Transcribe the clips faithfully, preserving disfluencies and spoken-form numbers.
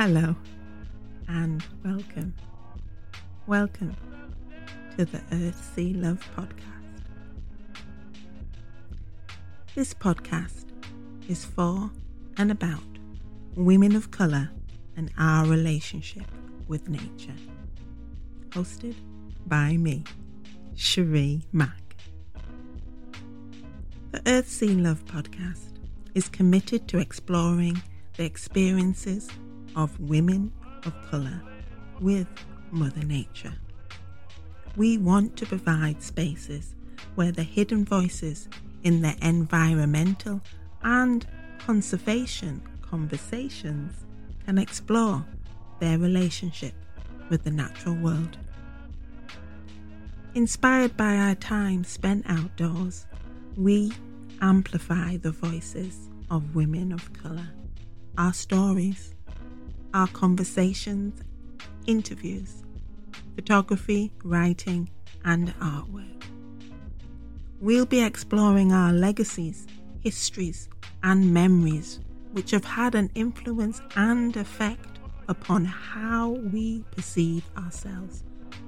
Hello and welcome, welcome to the Earthsea Love Podcast. This podcast is for and about women of colour and our relationship with nature. Hosted by me, Sheree Mack. The Earthsea Love Podcast is committed to exploring the experiences of women of colour with Mother Nature. We want to provide spaces where the hidden voices in the environmental and conservation conversations can explore their relationship with the natural world. Inspired by our time spent outdoors, we amplify the voices of women of colour, our stories, our conversations, interviews, photography, writing, and artwork. We'll be exploring our legacies, histories, and memories which have had an influence and effect upon how we perceive ourselves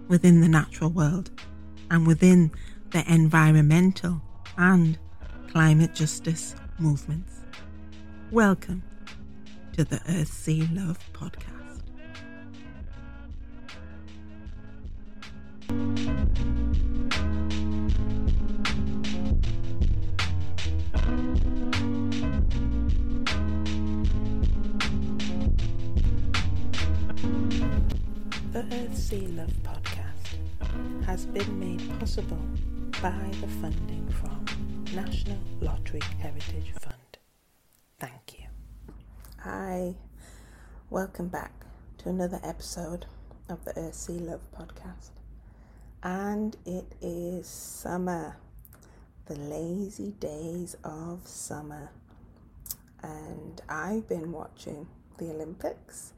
within the natural world and within the environmental and climate justice movements. Welcome to the Earthsea Love Podcast. The Earthsea Love Podcast has been made possible by the funding from National Lottery Heritage Fund. Thank you. Hi, welcome back to another episode of the Earthsea Love Podcast. And it is summer, the lazy days of summer. And I've been watching the Olympics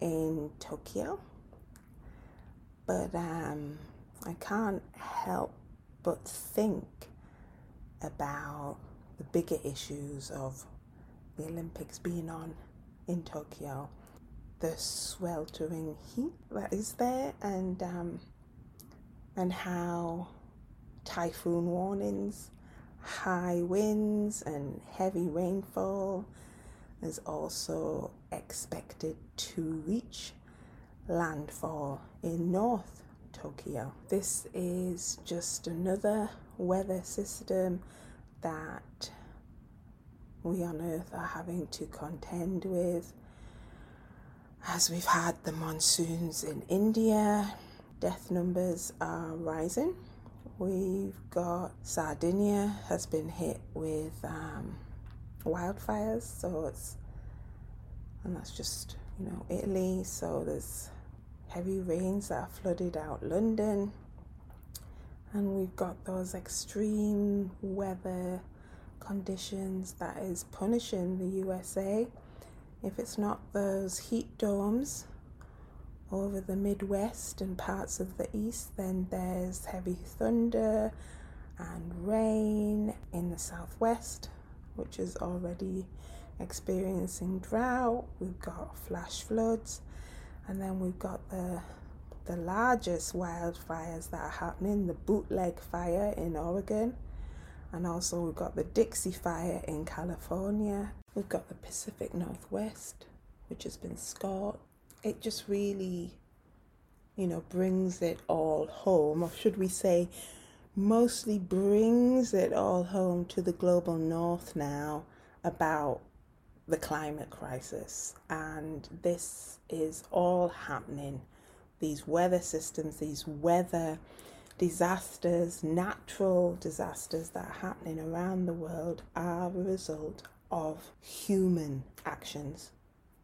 in Tokyo, but um, I can't help but think about the bigger issues of the Olympics being on in Tokyo, the sweltering heat that is there, and um, and how typhoon warnings, high winds and heavy rainfall is also expected to reach landfall in North Tokyo. This is just another weather system that we on Earth are having to contend with, as we've had the monsoons in India. Death numbers are rising. We've got Sardinia has been hit with um, wildfires, so it's, and that's just, you know, Italy. So there's heavy rains that flooded out London, and we've got those extreme weather conditions that is punishing the U S A. If it's not those heat domes over the Midwest and parts of the East, then there's heavy thunder and rain in the Southwest, which is already experiencing drought. We've got flash floods, and then we've got the the largest wildfires that are happening, the Bootleg Fire in Oregon. And also we've got the Dixie Fire in California. We've got the Pacific Northwest, which has been scorched. It just really, you know, brings it all home, or should we say, mostly brings it all home to the global north now about the climate crisis. And this is all happening. These weather systems, these weather disasters, natural disasters that are happening around the world are a result of human actions,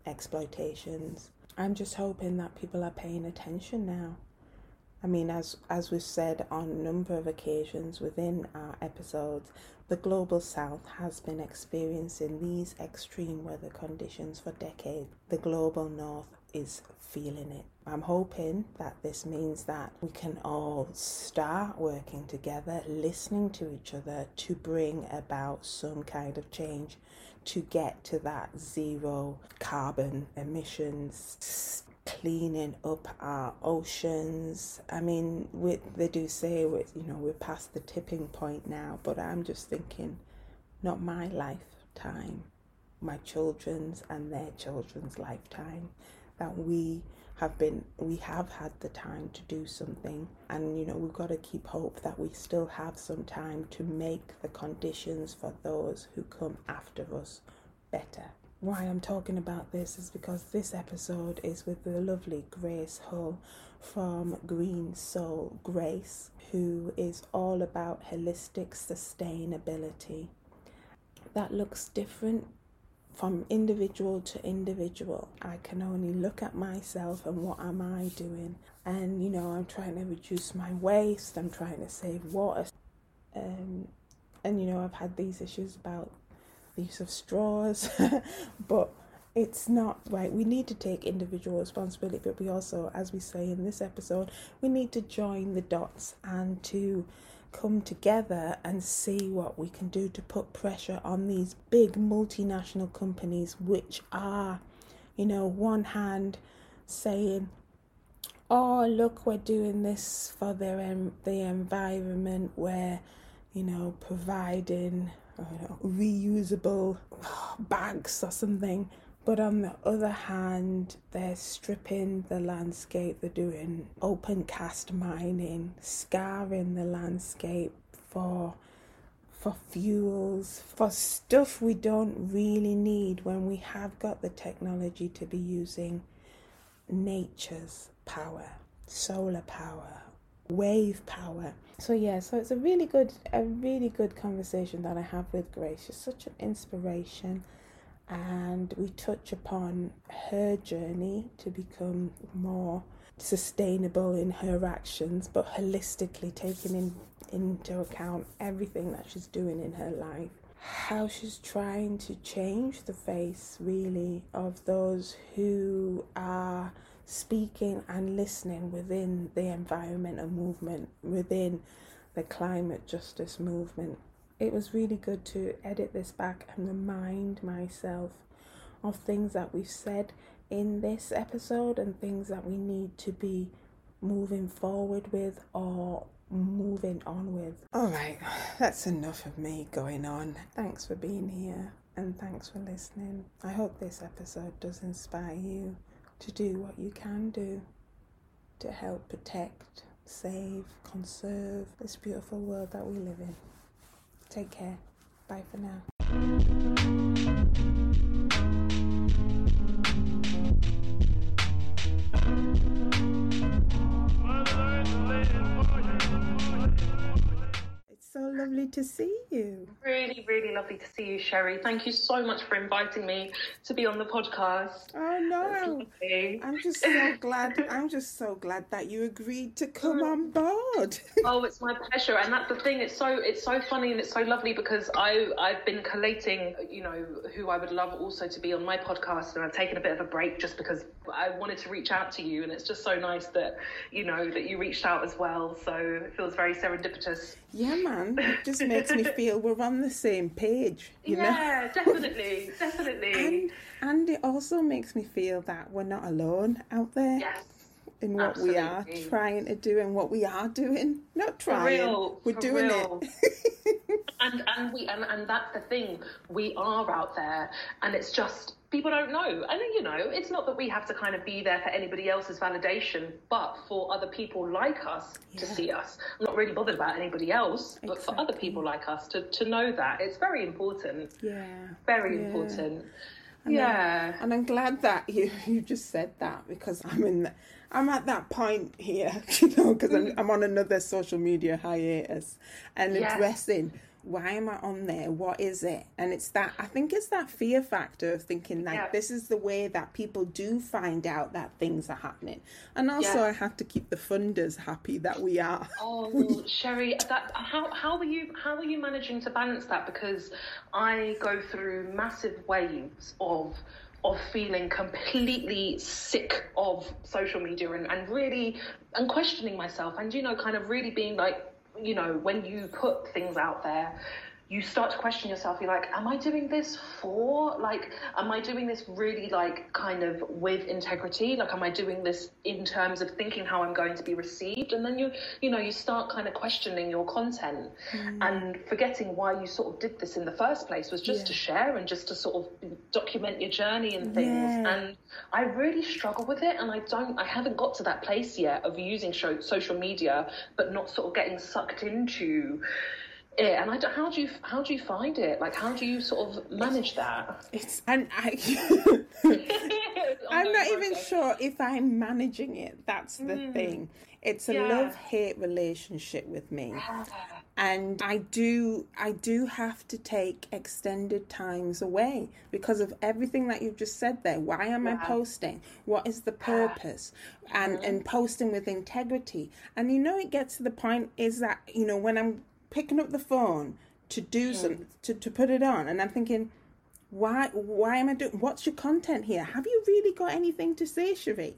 exploitations. I'm just hoping that people are paying attention now. I mean, as, as we've said on a number of occasions within our episodes, the Global South has been experiencing these extreme weather conditions for decades. The Global North is feeling it. I'm hoping that this means that we can all start working together, listening to each other to bring about some kind of change to get to that zero carbon emissions, cleaning up our oceans. I mean, we, they do say, we, you know, we're past the tipping point now, but I'm just thinking, not my lifetime, my children's and their children's lifetime, that we have been, we have had the time to do something. And, you know, we've got to keep hope that we still have some time to make the conditions for those who come after us better. Why I'm talking about this is because this episode is with the lovely Grace Hull from Green Soul Grace, who is all about holistic sustainability. That looks different from individual to individual. I can only look at myself and what am I doing? And, you know, I'm trying to reduce my waste, I'm trying to save water. Um, and, you know, I've had these issues about the use of straws, but it's not right. We need to take individual responsibility, but we also, as we say in this episode, we need to join the dots and to come together and see what we can do to put pressure on these big multinational companies, which are, you know, one hand saying, oh, look, we're doing this for their um, the environment, we're, you know, providing I don't know, reusable bags or something. But on the other hand, they're stripping the landscape, they're doing open cast mining, scarring the landscape for for fuels, for stuff we don't really need when we have got the technology to be using nature's power, solar power, wave power. So yeah, so it's a really good, a really good conversation that I have with Grace. She's such an inspiration. And we touch upon her journey to become more sustainable in her actions, but holistically taking in, into account everything that she's doing in her life. How she's trying to change the face, really, of those who are speaking and listening within the environmental movement, within the climate justice movement. It was really good to edit this back and remind myself of things that we've said in this episode and things that we need to be moving forward with or moving on with. All right, that's enough of me going on. Thanks for being here and thanks for listening. I hope this episode does inspire you to do what you can do to help protect, save, conserve this beautiful world that we live in. Take care. Bye for now. It's so lovely to see you. Really, really lovely to see you, Sheree. Thank you so much for inviting me to be on the podcast. Oh no. I'm just so glad I'm just so glad that you agreed to come on board. Oh, it's my pleasure. And that's the thing, it's so it's so funny and it's so lovely because I I've been collating, you know, who I would love also to be on my podcast, and I've taken a bit of a break just because I wanted to reach out to you, and it's just so nice that, you know, that you reached out as well. So it feels very serendipitous. Yeah, man. It just makes me feel we're on the same page, you yeah, know? Yeah, definitely, definitely. And, and it also makes me feel that we're not alone out there. Yes. In what absolutely. we are trying to do and what we are doing. Not trying, for real, we're for doing real. it. and and we and, and that's the thing, we are out there, and it's just people don't know. And, you know, it's not that we have to kind of be there for anybody else's validation, but for other people like us yeah. to see us. I'm not really bothered about anybody else, but exactly. for other people like us to, to know that. It's very important. Yeah. Very yeah. important. And yeah. I, and I'm glad that you, you just said that, because I'm in the, I'm at that point here, you know, because I'm, I'm on another social media hiatus and yes. addressing, why am I on there? What is it? And it's that, I think it's that fear factor of thinking like, yeah. this is the way that people do find out that things are happening. And also yeah. I have to keep the funders happy that we are. Oh, Sheree, that, how, how are you, how are you managing to balance that? Because I go through massive waves of of feeling completely sick of social media and, and really and questioning myself and, you know, kind of really being like, you know, when you put things out there, you start to question yourself. You're like, am I doing this for, like, am I doing this really, like, kind of with integrity? Like, am I doing this in terms of thinking how I'm going to be received? And then you, you know, you start kind of questioning your content mm. and forgetting why you sort of did this in the first place was just yeah. to share and just to sort of document your journey and things. Yeah. And I really struggle with it. And I don't, I haven't got to that place yet of using show, social media, but not sort of getting sucked into it. And I don't, how do you how do you find it? Like, how do you sort of manage that? It's and I, I'm not even sure if I'm managing it. That's the mm. thing. It's a yeah. love-hate relationship with me, yeah. and I do I do have to take extended times away because of everything that you've just said there. Why am yeah. I posting? What is the purpose? Yeah. And and posting with integrity. And you know, it gets to the point is that, you know, when I'm picking up the phone to do yes. some to, to put it on, and I'm thinking, why why am I doing, what's your content here? Have you really got anything to say, Sheree?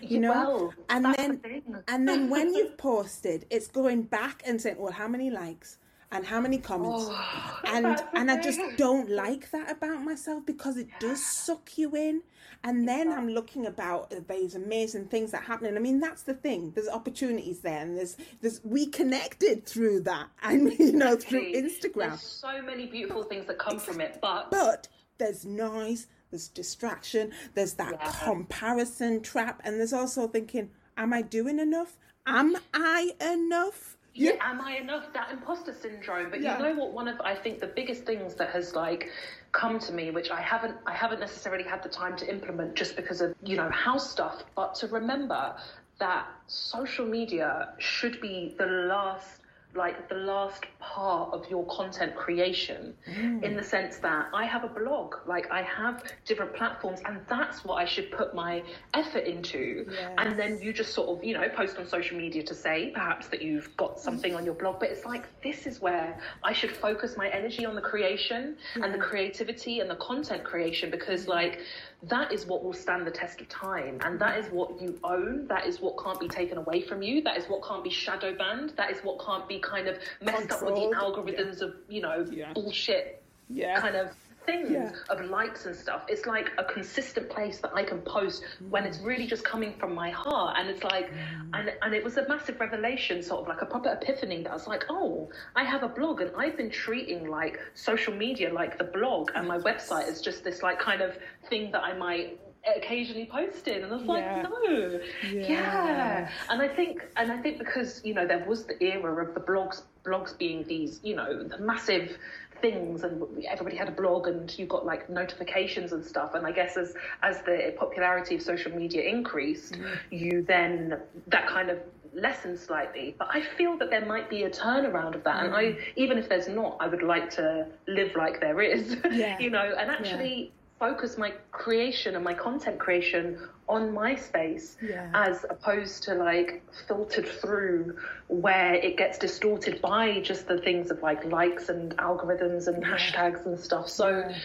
You know, well, and then the and then when you've posted, it's going back and saying, well, how many likes and how many comments? Oh, and and I just don't like that about myself because it yeah. does suck you in. And then yeah. I'm looking about these amazing things that are happening. I mean, that's the thing. There's opportunities there, and there's there's we connected through that. I mean, you know, exactly. through Instagram. There's so many beautiful things that come exactly. from it, but but there's noise, there's distraction, there's that yeah. comparison trap, and there's also thinking, am I doing enough? Am I enough? Yeah. yeah, am I enough? That imposter syndrome. But yeah. you know what? One of, I think, the biggest things that has, like, come to me, which I haven't, I haven't necessarily had the time to implement just because of, you know, house stuff, but to remember that social media should be the last, like, the last part of your content creation mm. in the sense that I have a blog, like, I have different platforms, and that's what I should put my effort into. Yes. And then you just sort of, you know, post on social media to say perhaps that you've got something on your blog, but it's like, this is where I should focus my energy on the creation mm. and the creativity and the content creation, because, like, that is what will stand the test of time, and that is what you own, that is what can't be taken away from you, that is what can't be shadow banned, that is what can't be kind of messed Controlled. Up with the algorithms yeah. of, you know, yeah. bullshit yeah. kind of things yeah. of likes and stuff. It's like a consistent place that I can post mm. when it's really just coming from my heart. And it's like, mm. and, and it was a massive revelation, sort of like a proper epiphany, that I was like, oh, I have a blog, and I've been treating, like, social media like the blog, and my website is just this, like, kind of thing that I might occasionally posted. And I was like, yeah. no yeah. yeah and I think and I think because, you know, there was the era of the blogs blogs being these, you know, the massive things, and everybody had a blog, and you got, like, notifications and stuff. And I guess as as the popularity of social media increased, mm. you then that kind of lessened slightly. But I feel that there might be a turnaround of that, mm. and I even if there's not, I would like to live like there is yeah. you know, and actually yeah. focus my creation and my content creation on my space yeah. as opposed to, like, filtered through where it gets distorted by just the things of, like, likes and algorithms and hashtags and stuff. So yeah.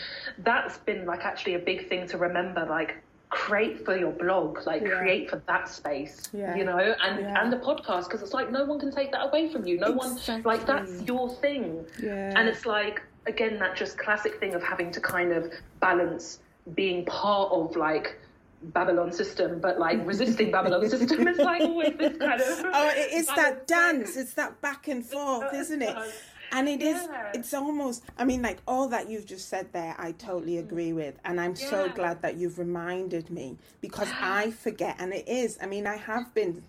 that's been, like, actually a big thing to remember, like, create for your blog, like yeah. create for that space yeah. you know, and yeah. and the podcast, because it's like, no one can take that away from you, no exactly. one, like, that's your thing yeah. and it's like, again, that just classic thing of having to kind of balance being part of, like, Babylon system, but, like, resisting Babylon system is, like, always this kind of oh, it is that dance, it's that back and forth, isn't it? And it yeah. is, it's almost, I mean, like, all that you've just said there, I totally agree with. And I'm yeah. so glad that you've reminded me, because I forget. And it is, I mean, I have been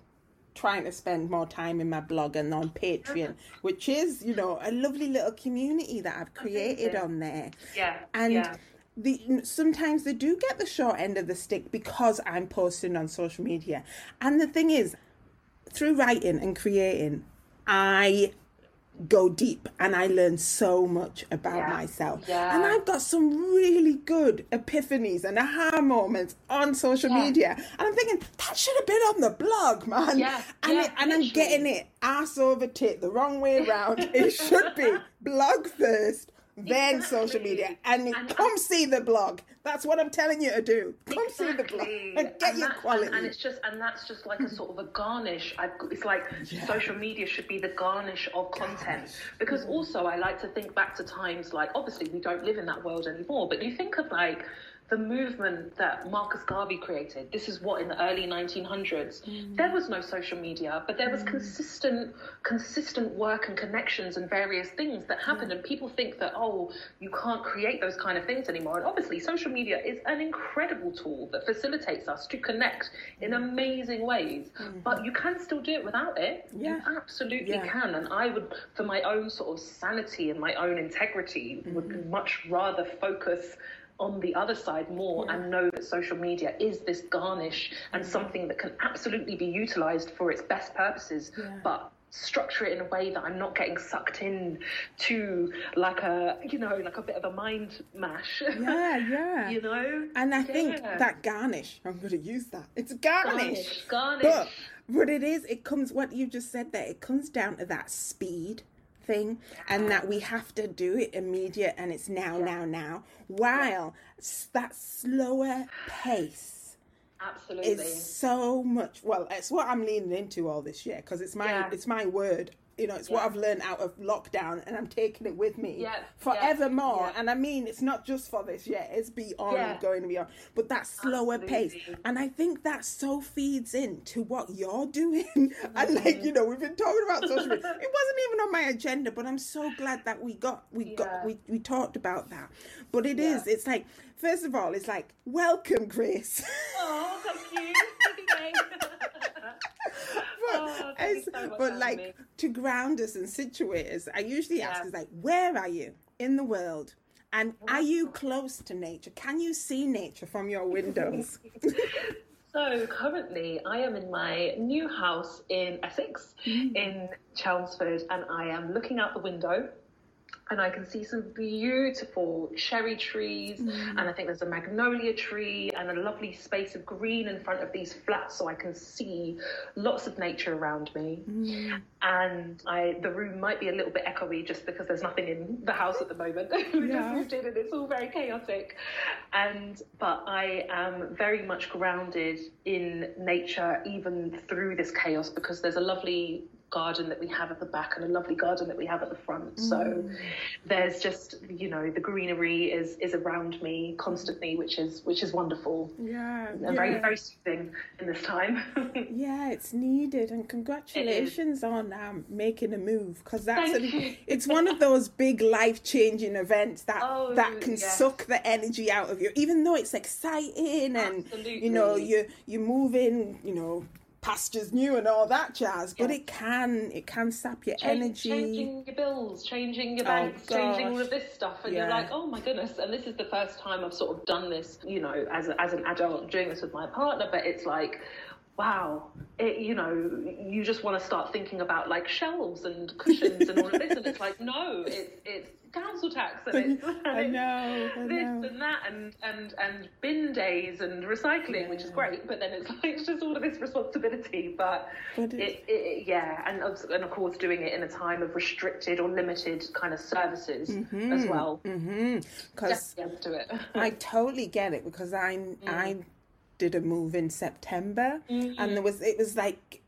trying to spend more time in my blog and on Patreon, which is, you know, a lovely little community that I've created on there. Yeah. And yeah. the sometimes they do get the short end of the stick because I'm posting on social media. And the thing is, through writing and creating, I go deep, and I learn so much about yeah. myself yeah. and I've got some really good epiphanies and aha moments on social yeah. media, and I'm thinking, that should have been on the blog, man. yeah. and, yeah, it, and I'm getting it ass over tit the wrong way around. It should be blog first, then exactly. social media, and, and come I, see the blog. That's what I'm telling you to do. Come exactly. see the blog and get and your that, quality. And, and it's just, and that's just like a sort of a garnish. I've, it's like yeah. social media should be the garnish of content. Garnish. Because mm-hmm. also I like to think back to times like, obviously we don't live in that world anymore, but you think of like the movement that Marcus Garvey created. This is what, in the early nineteen hundreds, mm. there was no social media, but there was mm. consistent consistent work and connections and various things that happened. Mm. And people think that, oh, you can't create those kind of things anymore. And obviously social media is an incredible tool that facilitates us to connect in amazing ways, mm. but you can still do it without it. Yeah. You absolutely yeah. can. And I would, for my own sort of sanity and my own integrity, mm. would much rather focus on the other side more yeah. and know that social media is this garnish and yeah. something that can absolutely be utilized for its best purposes, yeah. but structure it in a way that I'm not getting sucked in to like a, you know, like a bit of a mind mash. Yeah, yeah. You know? And I yeah. think that garnish, I'm going to use that. It's garnish. Garnish, garnish. But what it is, it comes, what you just said there, it comes down to that speed thing, and that we have to do it immediate, and it's now, yeah. now, now, while yeah. that slower pace absolutely is so much. Well, it's what I'm leaning into all this year, because it's my yeah. it's my word, you know, it's yeah. what I've learned out of lockdown, and I'm taking it with me yeah. forevermore. Yeah. And I mean, it's not just for this year; it's beyond yeah. going beyond. But that slower absolutely. pace, and I think that so feeds into what you're doing. Mm-hmm. And like, you know, we've been talking about social media; it wasn't even on my agenda, but I'm so glad that we got we yeah. got we, we talked about that. But it yeah. is, it's like, first of all, it's like, welcome, Grace. Oh, thank you. Oh, as, so but like me. To ground us and situate us, I usually yeah. ask is like, where are you in the world, and wow. are you close to nature? Can you see nature from your windows? So currently I am in my new house in Essex, mm. in Chelmsford, and I am looking out the window, and I can see some beautiful cherry trees, mm. and I think there's a magnolia tree and a lovely space of green in front of these flats, so I can see lots of nature around me. Mm. And I, the room might be a little bit echoey just because there's nothing in the house at the moment. We yeah. just moved in and it's all very chaotic. And but I am very much grounded in nature, even through this chaos, because there's a lovely garden that we have at the back and a lovely garden that we have at the front. Mm. So there's just, you know, the greenery is is around me constantly, which is which is wonderful. Yeah, and yeah. very very soothing in this time. Yeah, it's needed. And congratulations on um, making a move, because that's a, it's one of those big life-changing events that oh, that can yes. suck the energy out of you, even though it's exciting. Absolutely. And you know you you move in, you know, pastures new and all that jazz, yeah. but it can it can sap your Change, energy, changing your bills, changing your banks, oh, changing all of this stuff, and yeah. you're like, oh my goodness. And this is the first time I've sort of done this, you know, as a, as an adult. I'm doing this with my partner, but it's like, wow, it, you know, you just want to start thinking about like shelves and cushions and all of this, and it's like, no, it's it's council tax, and it's like I know, I this know. and that, and and and bin days and recycling, yeah. which is great, but then it's like it's just all of this responsibility. But it, it, it yeah, and and of course doing it in a time of restricted or limited kind of services, mm-hmm. as well. Because mm-hmm. I totally get it, because I'm mm. I'm. did a move in September, mm-hmm. and there was it was like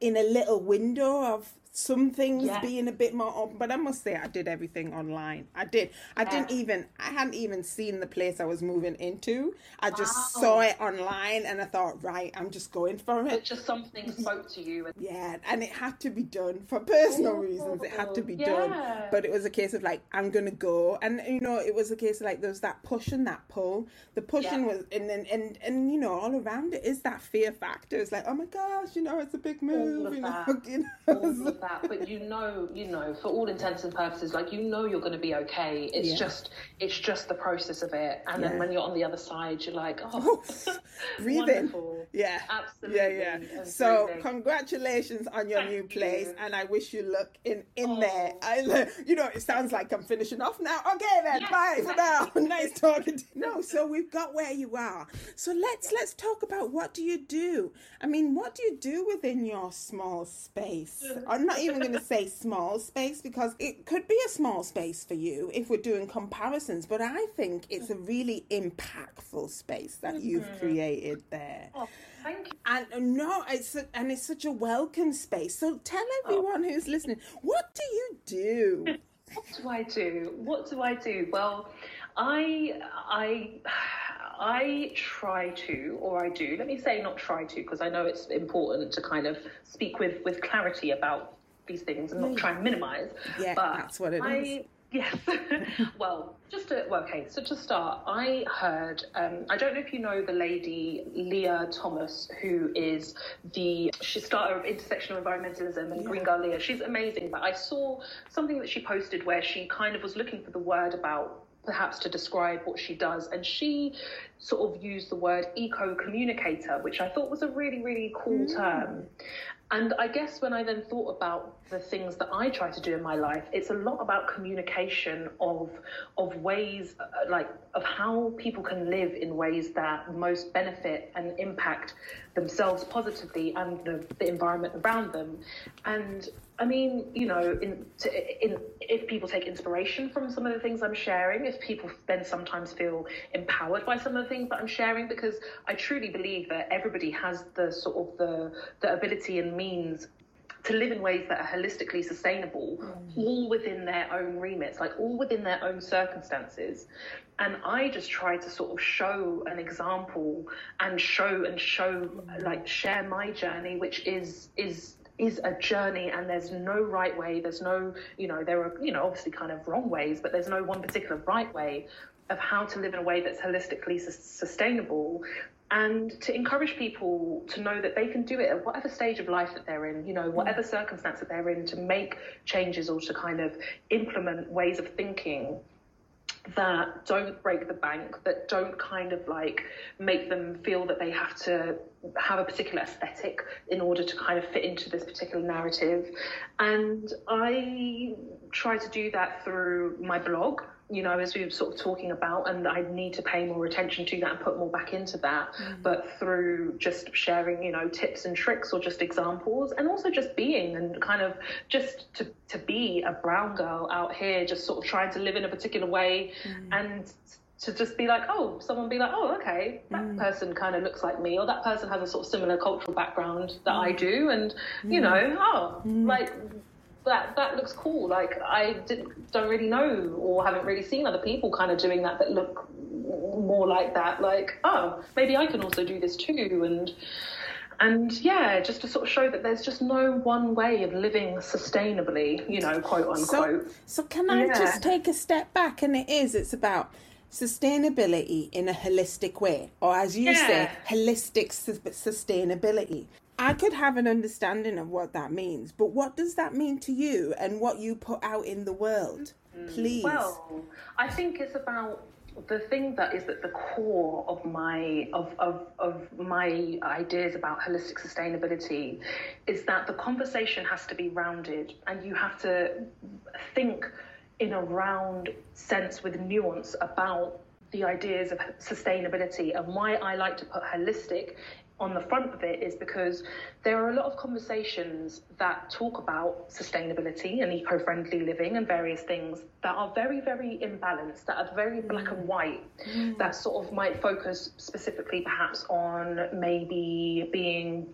in a little window of some things yeah. being a bit more open, but I must say I did everything online. I did I yeah. didn't even I hadn't even seen the place I was moving into. I just wow. saw it online and I thought, right, I'm just going for it. It's just something spoke to you. And- yeah and it had to be done for personal oh, reasons. It had to be yeah. done, but it was a case of like, I'm gonna go, and you know, it was a case of like, there was that push and that pull. The pushing yeah. was and then and, and and you know, all around it is that fear factor. It's like, oh my gosh, you know, it's a big move, you know, you know. That, but you know, you know, for all intents and purposes, like, you know, you're going to be okay. It's yeah. just, it's just the process of it. And yeah. then when you're on the other side, you're like, oh, breathing. Yeah, absolutely. Yeah, yeah. So breathing. Congratulations on your Thank new place, you. And I wish you luck in in oh. there. I, you know, it sounds like I'm finishing off now. Okay, then, yes. bye for now. Nice talking to you. No, so we've got where you are. So let's let's talk about, what do you do? I mean, what do you do within your small space? I'm not not even going to say small space, because it could be a small space for you if we're doing comparisons, but I think it's a really impactful space that mm-hmm. you've created there. Oh, thank you. And no, it's a, and it's such a welcome space. So tell everyone oh. who's listening, what do you do? What do I do? What do I do? Well, I I I try to, or I do, let me say not try to, because I know it's important to kind of speak with, with clarity about these things and not try and minimise. Yeah, but that's what it I, is. Yes. well, just to, well, okay, so to start, I heard, um, I don't know if you know the lady, Leah Thomas, who is the, she's starter of intersectional environmentalism and yeah. Green Girl Leah. She's amazing, but I saw something that she posted where she kind of was looking for the word about perhaps to describe what she does, and she sort of used the word eco-communicator, which I thought was a really, really cool mm. term. And I guess when I then thought about the things that I try to do in my life, it's a lot about communication of of ways, uh, like of how people can live in ways that most benefit and impact themselves positively and the, the environment around them. And I mean, you know, in, to, in if people take inspiration from some of the things I'm sharing, if people then sometimes feel empowered by some of the things that I'm sharing, because I truly believe that everybody has the sort of the the ability and means to live in ways that are holistically sustainable, mm. all within their own remits, like all within their own circumstances. And I just try to sort of show an example and show and show, mm. like share my journey, which is is. is a journey, and there's no right way, there's no, you know, there are, you know, obviously kind of wrong ways, but there's no one particular right way of how to live in a way that's holistically su- sustainable, and to encourage people to know that they can do it at whatever stage of life that they're in, you know, whatever mm. circumstance that they're in, to make changes or to kind of implement ways of thinking that don't break the bank, that don't kind of like make them feel that they have to have a particular aesthetic in order to kind of fit into this particular narrative. And I try to do that through my blog, you know, as we were sort of talking about, and I need to pay more attention to that and put more back into that, mm-hmm. but through just sharing, you know, tips and tricks or just examples, and also just being and kind of just to, to be a brown girl out here, just sort of trying to live in a particular way, mm-hmm. and to just be like, oh, someone be like, oh, okay, that mm. person kind of looks like me, or that person has a sort of similar cultural background that mm. I do, and, mm. you know, oh, mm. like, that that looks cool. Like, I didn't, don't really know or haven't really seen other people kind of doing that that look more like that. Like, oh, maybe I can also do this too. And, and yeah, just to sort of show that there's just no one way of living sustainably, you know, quote unquote. So, so can I yeah. just take a step back? And it is, it's about sustainability in a holistic way, or as you yeah. say, holistic su- sustainability. I could have an understanding of what that means, but what does that mean to you and what you put out in the world, please? Well, I think it's about the thing that is at the core of my of, of, of my ideas about holistic sustainability is that the conversation has to be rounded, and you have to think in a round sense with nuance about the ideas of sustainability. And why I like to put holistic on the front of it is because there are a lot of conversations that talk about sustainability and eco-friendly living and various things that are very, very imbalanced, that are very black and white, mm. that sort of might focus specifically perhaps on maybe being,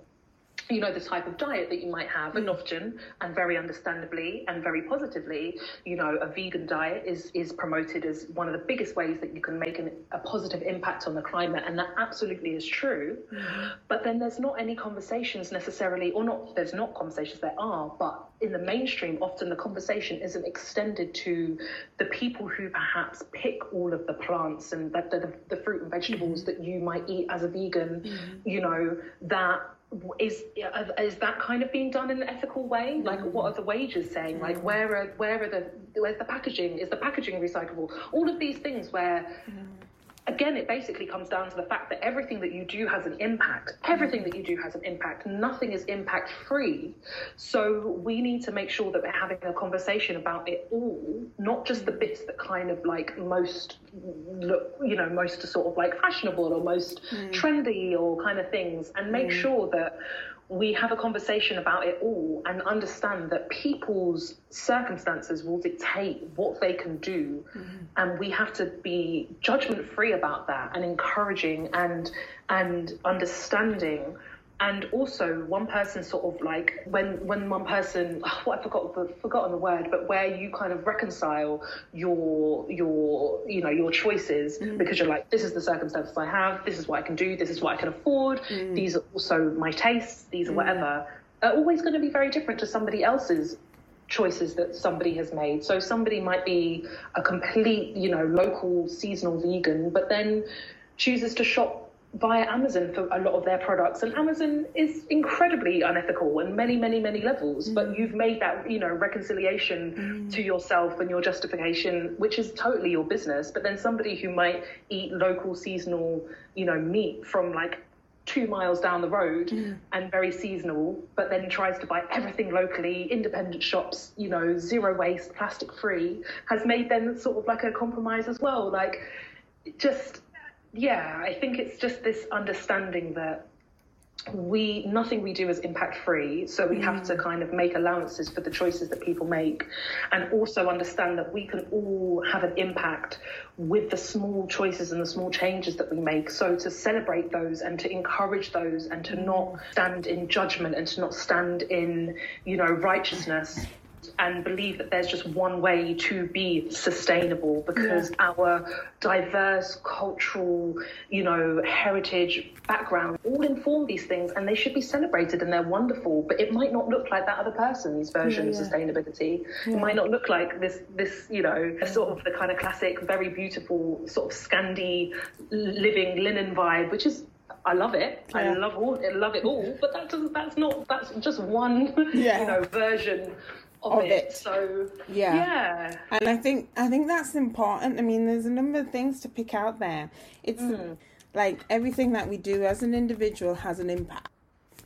you know, the type of diet that you might have, and often, and very understandably and very positively, you know, a vegan diet is is promoted as one of the biggest ways that you can make an, a positive impact on the climate, and that absolutely is true. Mm-hmm. But then there's not any conversations necessarily, or not, there's not conversations, there are, but in the mainstream, often the conversation isn't extended to the people who perhaps pick all of the plants and the, the, the fruit and vegetables mm-hmm. that you might eat as a vegan, mm-hmm. you know, that Is is that kind of being done in an ethical way? Like, what are the wages saying? Like, where are where are the where's the packaging? Is the packaging recyclable? All of these things where, again, it basically comes down to the fact that everything that you do has an impact. Everything that you do has an impact. Nothing is impact free. So we need to make sure that we're having a conversation about it all, not just the bits that kind of like most look, you know, most sort of like fashionable or most mm. trendy or kind of things, and make mm. sure that we have a conversation about it all and understand that people's circumstances will dictate what they can do. Mm-hmm. And we have to be judgment free about that and encouraging and and understanding. And also one person sort of like when when one person oh, what I forgot the forgotten the word, but where you kind of reconcile your your you know your choices, mm. because you're like, this is the circumstances I have, this is what I can do, this is what I can afford, mm. these are also my tastes, these mm. are whatever, are always going to be very different to somebody else's choices that somebody has made. So somebody might be a complete, you know, local seasonal vegan, but then chooses to shop via Amazon for a lot of their products, and Amazon is incredibly unethical in many many many levels, mm. but you've made that, you know, reconciliation mm. to yourself and your justification, which is totally your business. But then somebody who might eat local seasonal, you know, meat from like two miles down the road, mm. and very seasonal, but then tries to buy everything locally, independent shops, you know, zero waste, plastic free, has made them sort of like a compromise as well. Like, just yeah, I think it's just this understanding that we nothing we do is impact free, so we mm. have to kind of make allowances for the choices that people make, and also understand that we can all have an impact with the small choices and the small changes that we make. So to celebrate those and to encourage those, and to not stand in judgment, and to not stand in, you know, righteousness, and believe that there's just one way to be sustainable, because yeah. our diverse cultural, you know, heritage background all inform these things, and they should be celebrated, and they're wonderful, but it might not look like that other person's version yeah, yeah. of sustainability. Yeah. It might not look like this, this, you know, sort of the kind of classic, very beautiful sort of Scandi living linen vibe, which is, I love it. Yeah. I love all, I love it all, but that doesn't, that's not, that's just one, yeah. you know, version Of, of it. it so yeah. yeah and I think I think that's important. I mean, there's a number of things to pick out there. It's mm. like everything that we do as an individual has an impact,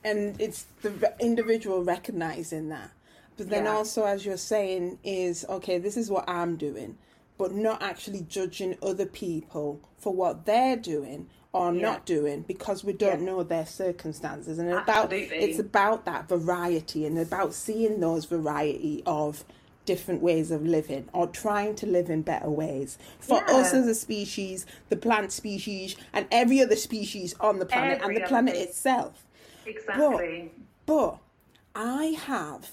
and it's the individual recognizing that, but then yeah. also, as you're saying, is okay, this is what I'm doing, but not actually judging other people for what they're doing or yeah. not doing, because we don't yeah. know their circumstances. And about it's about that variety, and about seeing those variety of different ways of living, or trying to live in better ways for yeah. us as a species, the plant species, and every other species on the planet, every and the planet piece. itself. Exactly. But, but I have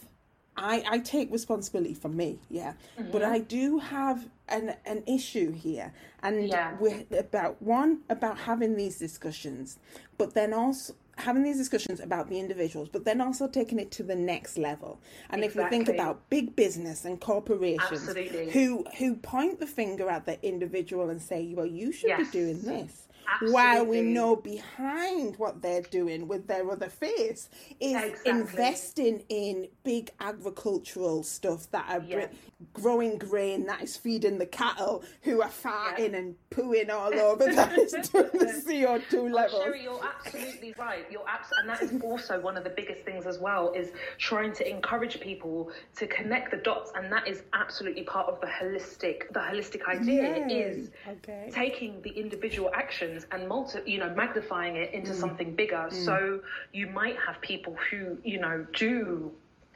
I, I take responsibility for me, yeah. Mm-hmm. But I do have an an issue here, and yeah. we're about one about having these discussions, but then also having these discussions about the individuals, but then also taking it to the next level. And exactly. if we think about big business and corporations, Absolutely. who who point the finger at the individual and say, "Well, you should yes. be doing this." Absolutely. While we know behind what they're doing with their other face is exactly. investing in big agricultural stuff that are yeah. br- growing grain that is feeding the cattle, who are farting yeah. and pooing all over, that is doing the C O two levels. Sheree, you're absolutely right. You're abs- and that is also one of the biggest things as well, is trying to encourage people to connect the dots, and that is absolutely part of the holistic. The holistic idea Yay. is okay. taking the individual action and multi, you know, magnifying it into mm. something bigger. Mm. So you might have people who, you know, do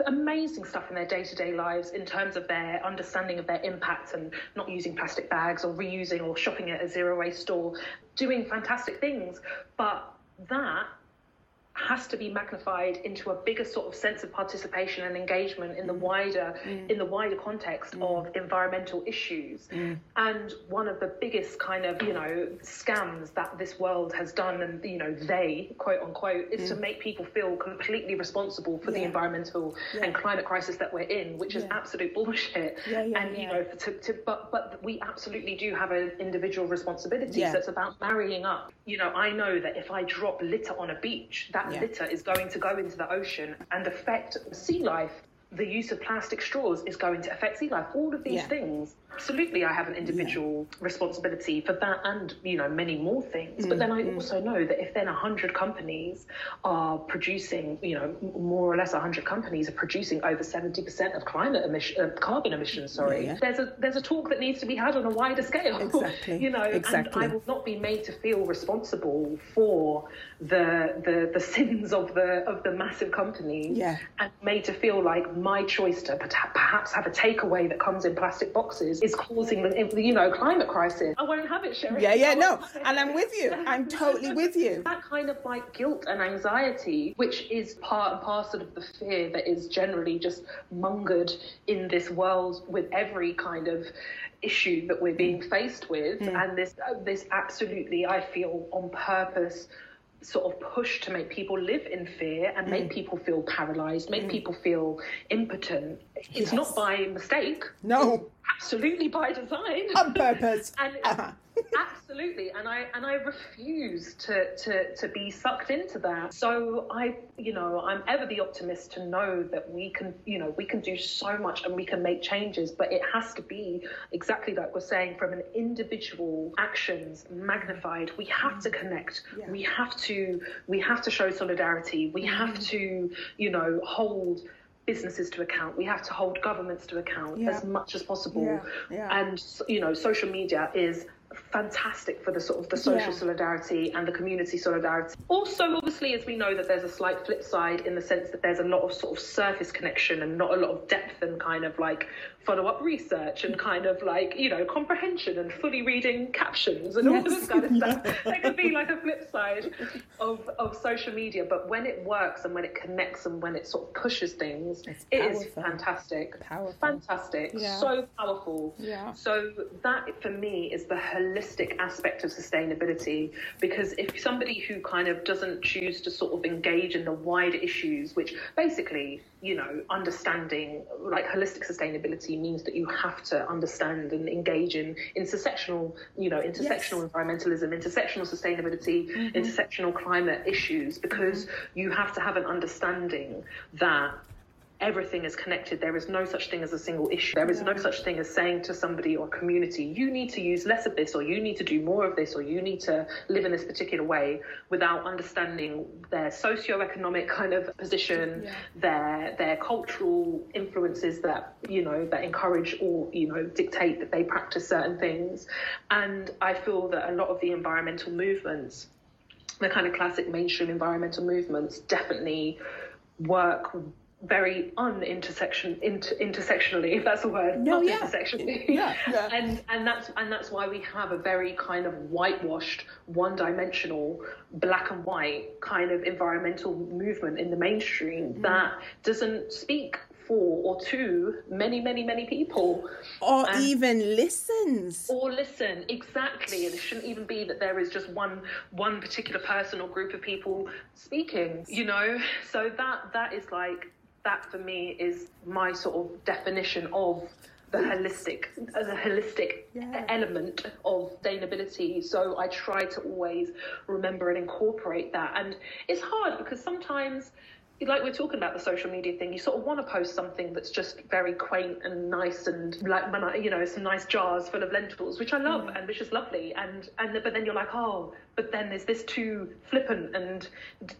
amazing stuff in their day-to-day lives in terms of their understanding of their impact, and not using plastic bags, or reusing, or shopping at a zero waste store, doing fantastic things. But that has to be magnified into a bigger sort of sense of participation and engagement in the wider mm. in the wider context mm. of environmental issues. Mm. And one of the biggest kind of, you know, scams that this world has done, and, you know, they, quote unquote, is mm. to make people feel completely responsible for yeah. the environmental yeah. and climate crisis that we're in, which yeah. is absolute bullshit. Yeah, yeah, and, yeah. you know, to, to, but, but we absolutely do have an individual responsibility. Yeah. So it's about marrying up. You know, I know that if I drop litter on a beach, that yeah. litter is going to go into the ocean and affect sea life, the use of plastic straws is going to affect sea life. All of these yeah. things. Absolutely, I have an individual yeah. responsibility for that and, you know, many more things. Mm-hmm. But then I also know that if then one hundred companies are producing, you know, more or less one hundred companies are producing over seventy percent of climate emission, uh, carbon emissions, sorry, yeah, yeah. there's a there's a talk that needs to be had on a wider scale. Exactly. You know, exactly. And I will not be made to feel responsible for the the, the sins of the, of the massive companies yeah. and made to feel like my choice to perhaps have a takeaway that comes in plastic boxes is causing the, you know, climate crisis. I won't have it, Sheree. Yeah, yeah, no. And I'm with you. I'm totally with you. That kind of like guilt and anxiety, which is part and parcel of the fear that is generally just mungered in this world with every kind of issue that we're being faced with. Mm. And this, this absolutely, I feel on purpose, sort of push to make people live in fear and make mm. people feel paralysed, make mm. people feel impotent. It's yes. not by mistake. No. It's absolutely by design. On purpose. And uh-huh. absolutely. And I and I refuse to, to, to be sucked into that. So I, you know, I'm ever the optimist to know that we can, you know, we can do so much and we can make changes, but it has to be exactly like we're saying, from an individual actions magnified. We have to connect. Yeah. We have to, we have to show solidarity. We have to, you know, hold businesses to account. We have to hold governments to account yeah. as much as possible. Yeah. Yeah. And, you know, social media is fantastic for the sort of the social yeah. solidarity and the community solidarity. Also, obviously, as we know, that there's a slight flip side in the sense that there's a lot of sort of surface connection and not a lot of depth and kind of like follow-up research and kind of like, you know, comprehension and fully reading captions and yes. all this kind of stuff. That could be like a flip side of, of social media. But when it works and when it connects and when it sort of pushes things, it's it powerful. Is fantastic. Powerful. Fantastic. Yeah. So powerful. Yeah. So that, for me, is the holistic aspect of sustainability, because if somebody who kind of doesn't choose to sort of engage in the wider issues, which basically, you know, understanding like holistic sustainability means that you have to understand and engage in intersectional, you know, intersectional yes. environmentalism, intersectional sustainability, mm-hmm. intersectional climate issues, because mm-hmm. you have to have an understanding that everything is connected. There is no such thing as a single issue. There is yeah. no such thing as saying to somebody or community, you need to use less of this, or you need to do more of this, or you need to live in this particular way, without understanding their socioeconomic kind of position, yeah. their their cultural influences that, you know, that encourage or, you know, dictate that they practice certain things. And I feel that a lot of the environmental movements, the kind of classic mainstream environmental movements, definitely work very unintersection inter- intersectionally, if that's a word. No, not yeah. intersectionally. Yeah, yeah. And and that's and that's why we have a very kind of whitewashed, one-dimensional, black and white kind of environmental movement in the mainstream mm. that doesn't speak for or to many, many, many people. Or and, even listens. Or listen, exactly. And it shouldn't even be that there is just one one particular person or group of people speaking, you know? So that that is like, that for me is my sort of definition of the holistic, the holistic yeah. element of sustainability. So I try to always remember and incorporate that. And it's hard because sometimes, like we're talking about the social media thing, you sort of want to post something that's just very quaint and nice and like, you know, some nice jars full of lentils, which I love mm. and which is lovely. And, and but then you're like, oh, but then is this too flippant? And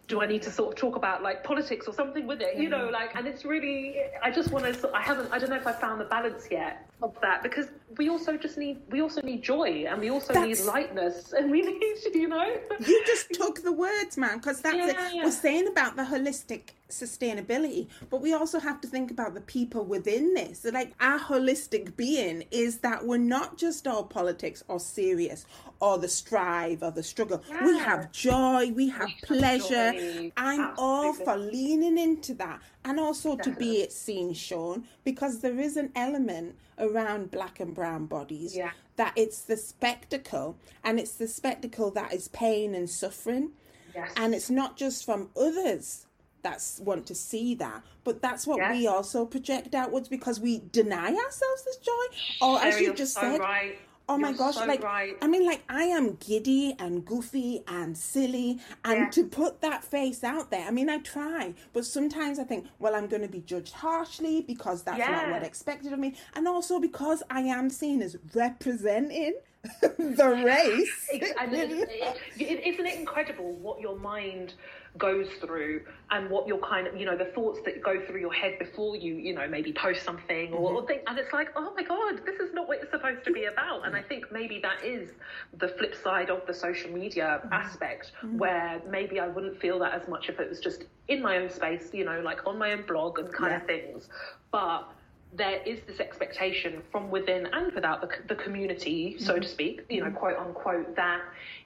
do I need to sort of talk about like politics or something with it? Mm. You know, like, and it's really, I just want to, I haven't, I don't know if I found the balance yet of that, because we also just need, we also need joy and we also that's... need lightness and we need, you know. You just took the words, man, because that's yeah, it. Yeah. We're saying about the holistic sustainability, but we also have to think about the people within this. So like, our holistic being is that we're not just all politics or serious or the strive or the struggle. Yeah. We have joy, we have we pleasure. Have I'm Absolutely. all for leaning into that, and also Definitely. to be it seen, shown, because there is an element around black and brown bodies yeah. that it's the spectacle, and it's the spectacle that is pain and suffering. Yes. And it's not just from others that's want to see that, but that's what yes. we also project outwards, because we deny ourselves this joy, or Sheree, as you just so said right. Oh my You're gosh, so like, right. I mean, like, I am giddy and goofy and silly. And yeah. to put that face out there, I mean, I try. But sometimes I think, well, I'm going to be judged harshly because that's yeah. not what's expected of me. And also because I am seen as representing the race. I mean, it, it, isn't it incredible what your mind goes through and what your kind of, you know, the thoughts that go through your head before you, you know, maybe post something or, mm-hmm. or think, and it's like, oh my God, this is not what it's supposed to be about. And I think maybe that is the flip side of the social media mm-hmm. aspect, mm-hmm. where maybe I wouldn't feel that as much if it was just in my own space, you know, like on my own blog and kind yeah. of things. But there is this expectation from within and without the, the community, mm-hmm. so to speak, you know, mm-hmm. quote unquote, that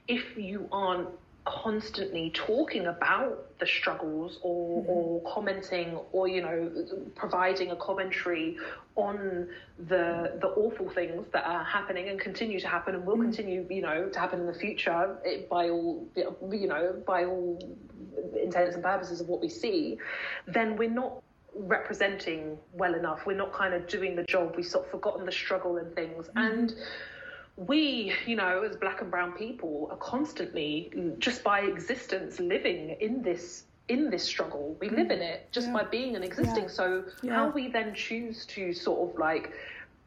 if you aren't constantly talking about the struggles or, mm-hmm. or commenting or, you know, providing a commentary on the the awful things that are happening and continue to happen and will mm-hmm. continue, you know, to happen in the future by all, you know, by all intents and purposes of what we see, then we're not representing well enough. We're not kind of doing the job. We've sort of forgotten the struggle and things. Mm-hmm. And we, you know, as black and brown people are constantly, just by existence, living in this in this struggle. We live in it just yeah. by being and existing. Yeah. So yeah. how we then choose to sort of like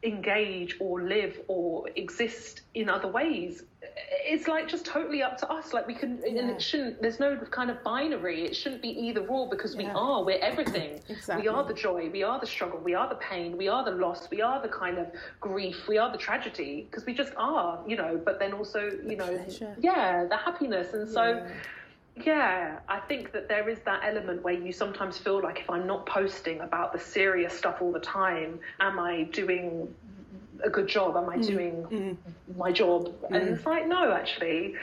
engage or live or exist in other ways, it's like just totally up to us. Like we can, yeah. and it shouldn't, there's no kind of binary. It shouldn't be either or, because we yeah. are, we're everything. Exactly. We are the joy, we are the struggle, we are the pain, we are the loss, we are the kind of grief, we are the tragedy, because we just are, you know, but then also, you the know, pleasure. yeah, the happiness. And so, yeah. Yeah, I think that there is that element where you sometimes feel like, if I'm not posting about the serious stuff all the time, am I doing a good job? Am I mm. doing mm. my job? Mm. And it's like, no, actually,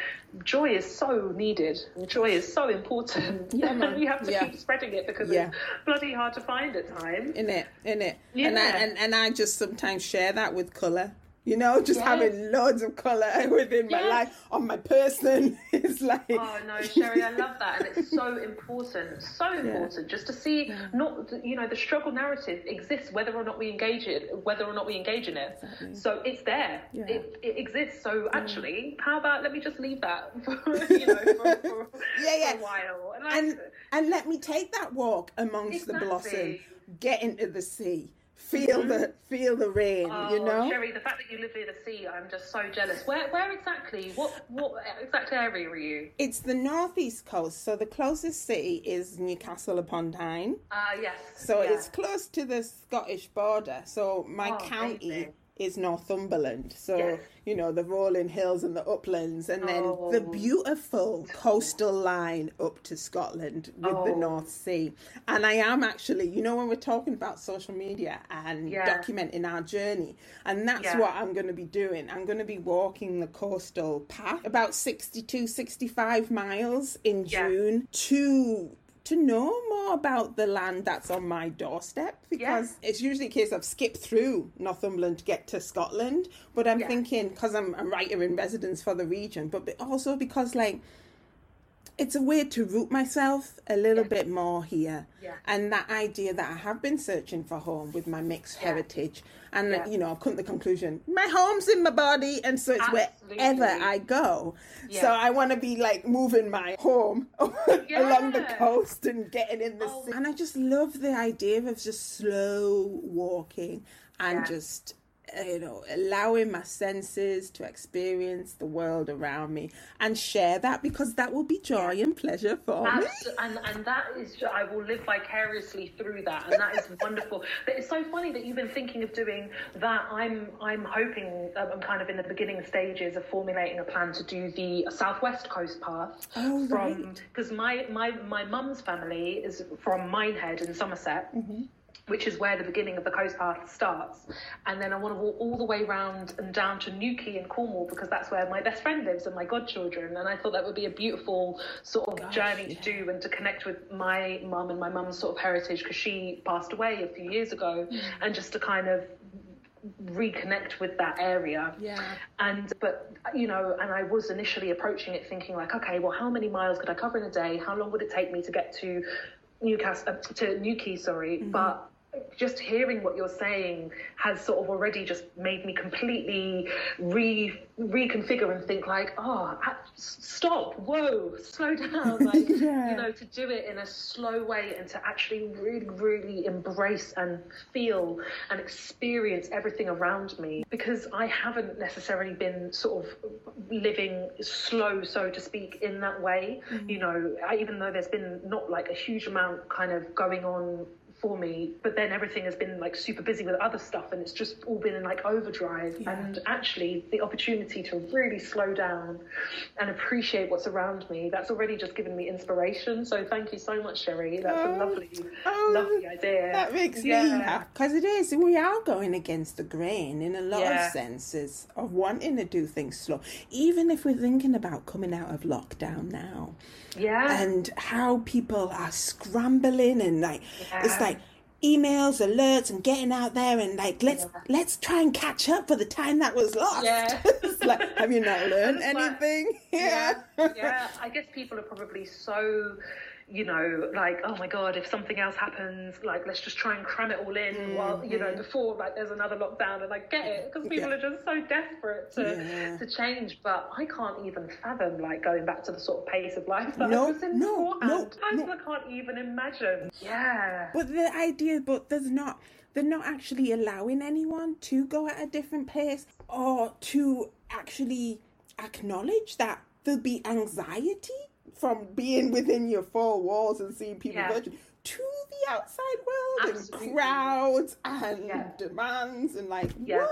joy is so needed. Joy is so important. Yeah, man. And you have to yeah. keep spreading it, because yeah. it's bloody hard to find at times. In it, in it. Yeah. And I and, and I just sometimes share that with colour. You know, just yes. having loads of colour within yes. my life, on my person. It's like... Oh, no, Sheree, I love that. And it's so important, so important, yeah. just to see, yeah. not, you know, the struggle narrative exists whether or not we engage it, whether or not we engage in it. Exactly. So it's there. Yeah. It, it exists. So yeah. actually, how about, let me just leave that for, you know, for, for, yeah, yeah. for a while. And, and, and let me take that walk amongst exactly. the blossom, get into the sea. Feel mm-hmm. the feel the rain, oh, you know. Sheree, the fact that you live near the sea, I'm just so jealous. Where where exactly? What what exact area are you? It's the northeast coast, so the closest city is Newcastle upon Tyne. Ah, uh, yes. So yeah. it's close to the Scottish border. So my oh, county amazing. is Northumberland. So yes. you know, the rolling hills and the uplands, and then oh. the beautiful coastal line up to Scotland with oh. the North Sea. And I am actually, you know, when we're talking about social media and yeah. documenting our journey, and that's yeah. what I'm going to be doing. I'm going to be walking the coastal path, about sixty-two, sixty-five miles in yeah. June, to to know more about the land that's on my doorstep, because yeah. it's usually a case of skip through Northumberland to get to Scotland. But I'm yeah. thinking, because I'm a writer in residence for the region, but also because, like, it's a way to root myself a little yeah. bit more here. Yeah. And that idea that I have been searching for home with my mixed yeah. heritage. And, yeah. you know, I've come to the conclusion, my home's in my body, and so it's Absolutely. wherever I go. Yeah. So I want to be, like, moving my home yeah. along the coast and getting in the oh. sea. And I just love the idea of just slow walking and yeah. just... you know, allowing my senses to experience the world around me and share that, because that will be joy yeah. and pleasure for That's, me. And, and that is, I will live vicariously through that, and that is wonderful. But it's so funny that you've been thinking of doing that. I'm I'm hoping, I'm kind of in the beginning stages of formulating a plan to do the Southwest Coast Path. Oh, from Because right. my, my, my mum's family is from Minehead in Somerset. Mm-hmm. which is where the beginning of the coast path starts. And then I want to walk all the way round and down to Newquay in Cornwall, because that's where my best friend lives and my godchildren. And I thought that would be a beautiful sort of Gosh, journey yeah. to do, and to connect with my mum and my mum's sort of heritage, because she passed away a few years ago, mm. and just to kind of reconnect with that area. Yeah. And, but, you know, and I was initially approaching it thinking like, okay, well, how many miles could I cover in a day? How long would it take me to get to Newcastle, uh, to Newquay, sorry, mm-hmm. but just hearing what you're saying has sort of already just made me completely re reconfigure and think like, oh, stop, whoa, slow down. Like, yeah. you know, to do it in a slow way and to actually really, really embrace and feel and experience everything around me, because I haven't necessarily been sort of living slow, so to speak, in that way. Mm-hmm. You know, I, even though there's been not like a huge amount kind of going on for me, but then everything has been like super busy with other stuff, and it's just all been in like overdrive. Yeah. And actually the opportunity to really slow down and appreciate what's around me, that's already just given me inspiration. So thank you so much, Sheree. That's oh, a lovely oh, lovely idea. That makes yeah. me happy, because it is, we are going against the grain in a lot yeah. of senses of wanting to do things slow, even if we're thinking about coming out of lockdown now. Yeah. And how people are scrambling and like yeah. it's like emails, alerts, and getting out there, and like let's yeah. let's try and catch up for the time that was lost. Yeah. It's like, have you not learned anything? Like, yeah. yeah, yeah. I guess people are probably so, you know, like, oh my God, if something else happens, like let's just try and cram it all in mm-hmm. while, you know, before like there's another lockdown, and I get it, because people yeah. are just so desperate to yeah. to change. But I can't even fathom like going back to the sort of pace of life that no, I was in no, beforehand. No, no. I can't even imagine. Yeah. But the idea, but there's not, they're not actually allowing anyone to go at a different pace or to actually acknowledge that there'll be anxiety from being within your four walls and seeing people yeah. virtually to the outside world. Absolutely. And crowds and yeah. demands and like yeah. what?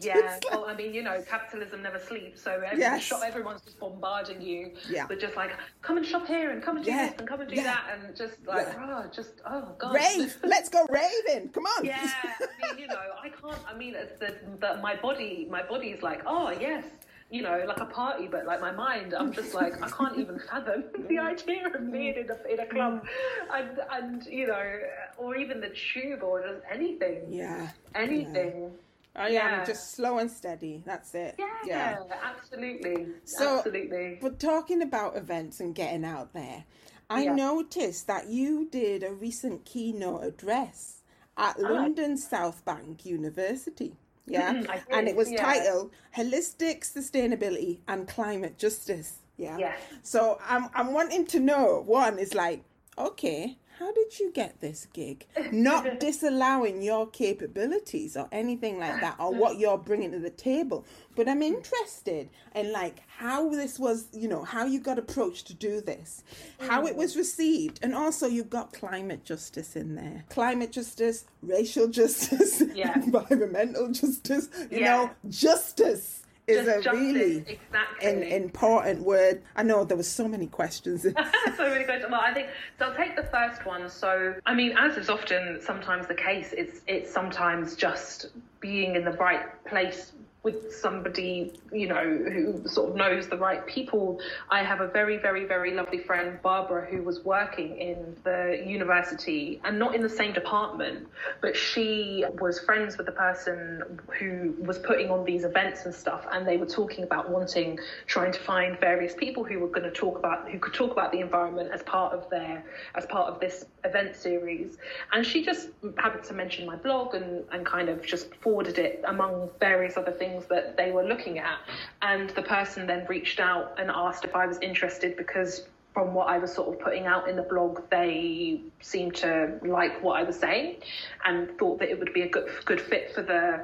Yeah, well, I mean, you know, capitalism never sleeps, so every yes. shop, everyone's just bombarding you yeah. with just like, come and shop here and come and do yeah. this and come and do yeah. that, and just like, yeah. oh, just, oh, God. Rave, let's go raving, come on. Yeah, I mean, you know, I can't, I mean, it's the, the, my body, my body's like, oh, yes, you know, like a party, but like my mind, I'm just like, I can't even fathom the idea of being in a, in a club and, and, you know, or even the tube or just anything. Yeah. Anything. Yeah. I yeah. am just slow and steady. That's it. Yeah, yeah. absolutely. So, absolutely. But talking about events and getting out there, I yeah. noticed that you did a recent keynote address at oh. London South Bank University. Yeah. Mm-hmm, I did, and it was yeah. titled Holistic Sustainability and Climate Justice. Yeah. Yes. So I'm I'm wanting to know, one is like, okay, how did you get this gig? Not disallowing your capabilities or anything like that, or what you're bringing to the table. But I'm interested in like how this was, you know, how you got approached to do this, how it was received. And also you've got climate justice in there. Climate justice, racial justice, yeah. environmental justice, you yeah. know, justice. Is Just a justice. really exactly. an important word. I know there were so many questions. So many questions. Well, I think, so I'll take the first one. So, I mean, as is often sometimes the case, it's it's sometimes just being in the right place with somebody, you know, who sort of knows the right people. I have a very, very, very lovely friend, Barbara, who was working in the university and not in the same department, but she was friends with the person who was putting on these events and stuff. And they were talking about wanting, trying to find various people who were going to talk about, who could talk about the environment as part of their, as part of this event series. And she just happened to mention my blog and, and kind of just forwarded it among various other things that they were looking at. And the person then reached out and asked if I was interested, because from what I was sort of putting out in the blog, they seemed to like what I was saying and thought that it would be a good good fit for the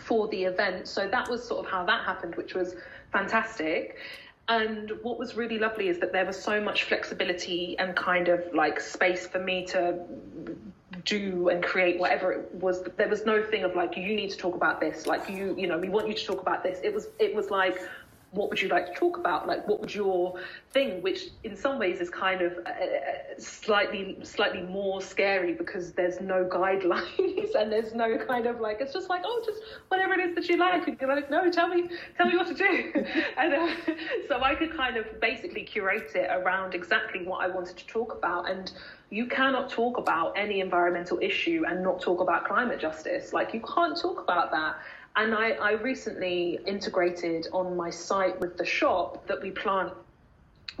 for the event. So that was sort of how that happened, which was fantastic. And what was really lovely is that there was so much flexibility and kind of like space for me to do and create whatever it was. There was no thing of like, you need to talk about this, like you you know we want you to talk about this. It was it was like, what would you like to talk about, like what would your thing, which in some ways is kind of uh, slightly slightly more scary, because there's no guidelines and there's no kind of like, it's just like, oh, just whatever it is that you like, and you're like, no, tell me tell me what to do. And uh, so I could kind of basically curate it around exactly what I wanted to talk about. And you cannot talk about any environmental issue and not talk about climate justice. Like, you can't talk about that. And I, I recently integrated on my site with the shop that we plant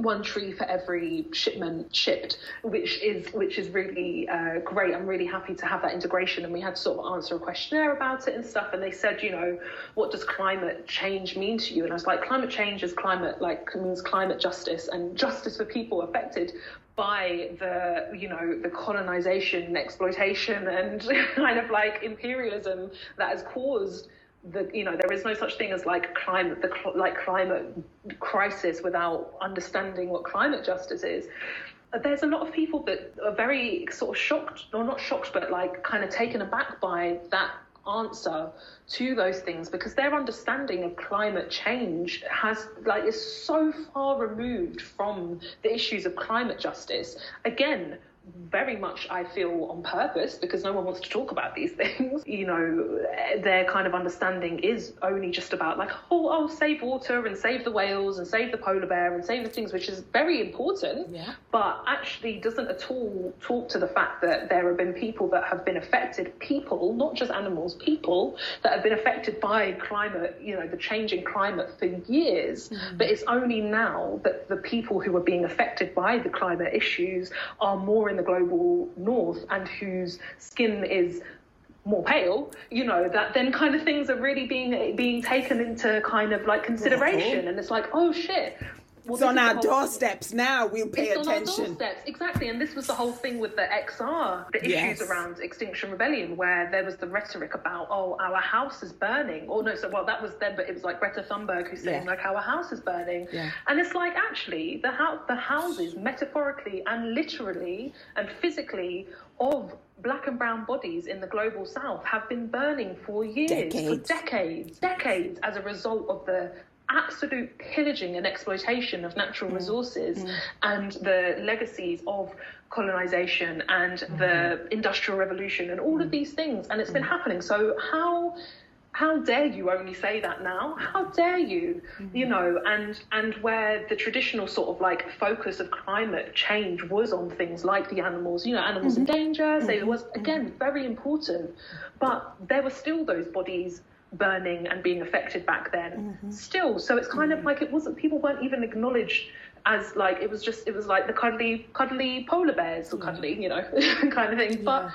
one tree for every shipment shipped, which is which is really uh, great. I'm really happy to have that integration. And we had to sort of answer a questionnaire about it and stuff. And they said, you know, what does climate change mean to you? And I was like, climate change is climate, like means climate justice and justice for people affected by the, you know, the colonization, exploitation, and kind of like imperialism that has caused the, you know, there is no such thing as like climate, the like climate crisis without understanding what climate justice is. There's a lot of people that are very sort of shocked, or not shocked, but like kind of taken aback by that answer to those things, because their understanding of climate change has like is so far removed from the issues of climate justice. Again, very much I feel on purpose, because no one wants to talk about these things. You know, their kind of understanding is only just about like, oh, oh, save water and save the whales and save the polar bear and save the things, which is very important, yeah. But actually doesn't at all talk to the fact that there have been people that have been affected, people, not just animals, people that have been affected by climate, you know, the change in climate for years. Mm. But it's only now that the people who are being affected by the climate issues are more in the global north and whose skin is more pale, you know, that then kind of things are really being being taken into kind of like consideration. And it's like, oh shit, well, it's on our doorsteps now, we'll pay it's attention. It's on our doorsteps, exactly. And this was the whole thing with the X R, the issues yes. around Extinction Rebellion, where there was the rhetoric about, oh, our house is burning. Or no, so, well, that was then, but it was like Greta Thunberg who's saying, yeah. like, our house is burning. Yeah. And it's like, actually, the, ho- the houses, metaphorically and literally and physically, of black and brown bodies in the global south have been burning for years, decades. for decades, decades, as a result of the absolute pillaging and exploitation of natural resources mm. and the legacies of colonization and mm. the Industrial Revolution and all mm. of these things. And it's mm. been happening. So how how dare you only say that now? How dare you? Mm. You know, and and where the traditional sort of like focus of climate change was on things like the animals, you know, animals mm-hmm. in danger. So mm-hmm. it was, again, very important. But there were still those bodies burning and being affected back then mm-hmm. still. So it's kind mm-hmm. of like it wasn't, people weren't even acknowledged as like, it was just, it was like the cuddly cuddly polar bears or mm-hmm. cuddly, you know, kind of thing. Yeah. But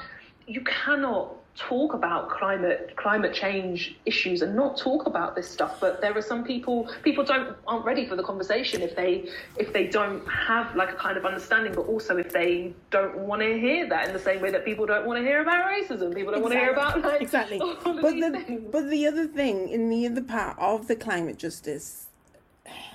you cannot talk about climate climate change issues and not talk about this stuff. But there are some people people don't aren't ready for the conversation if they if they don't have like a kind of understanding, but also if they don't want to hear that, in the same way that people don't want to hear about racism, people don't exactly. want to hear about like, exactly all of but these the things. But the other thing, in the other part of the climate justice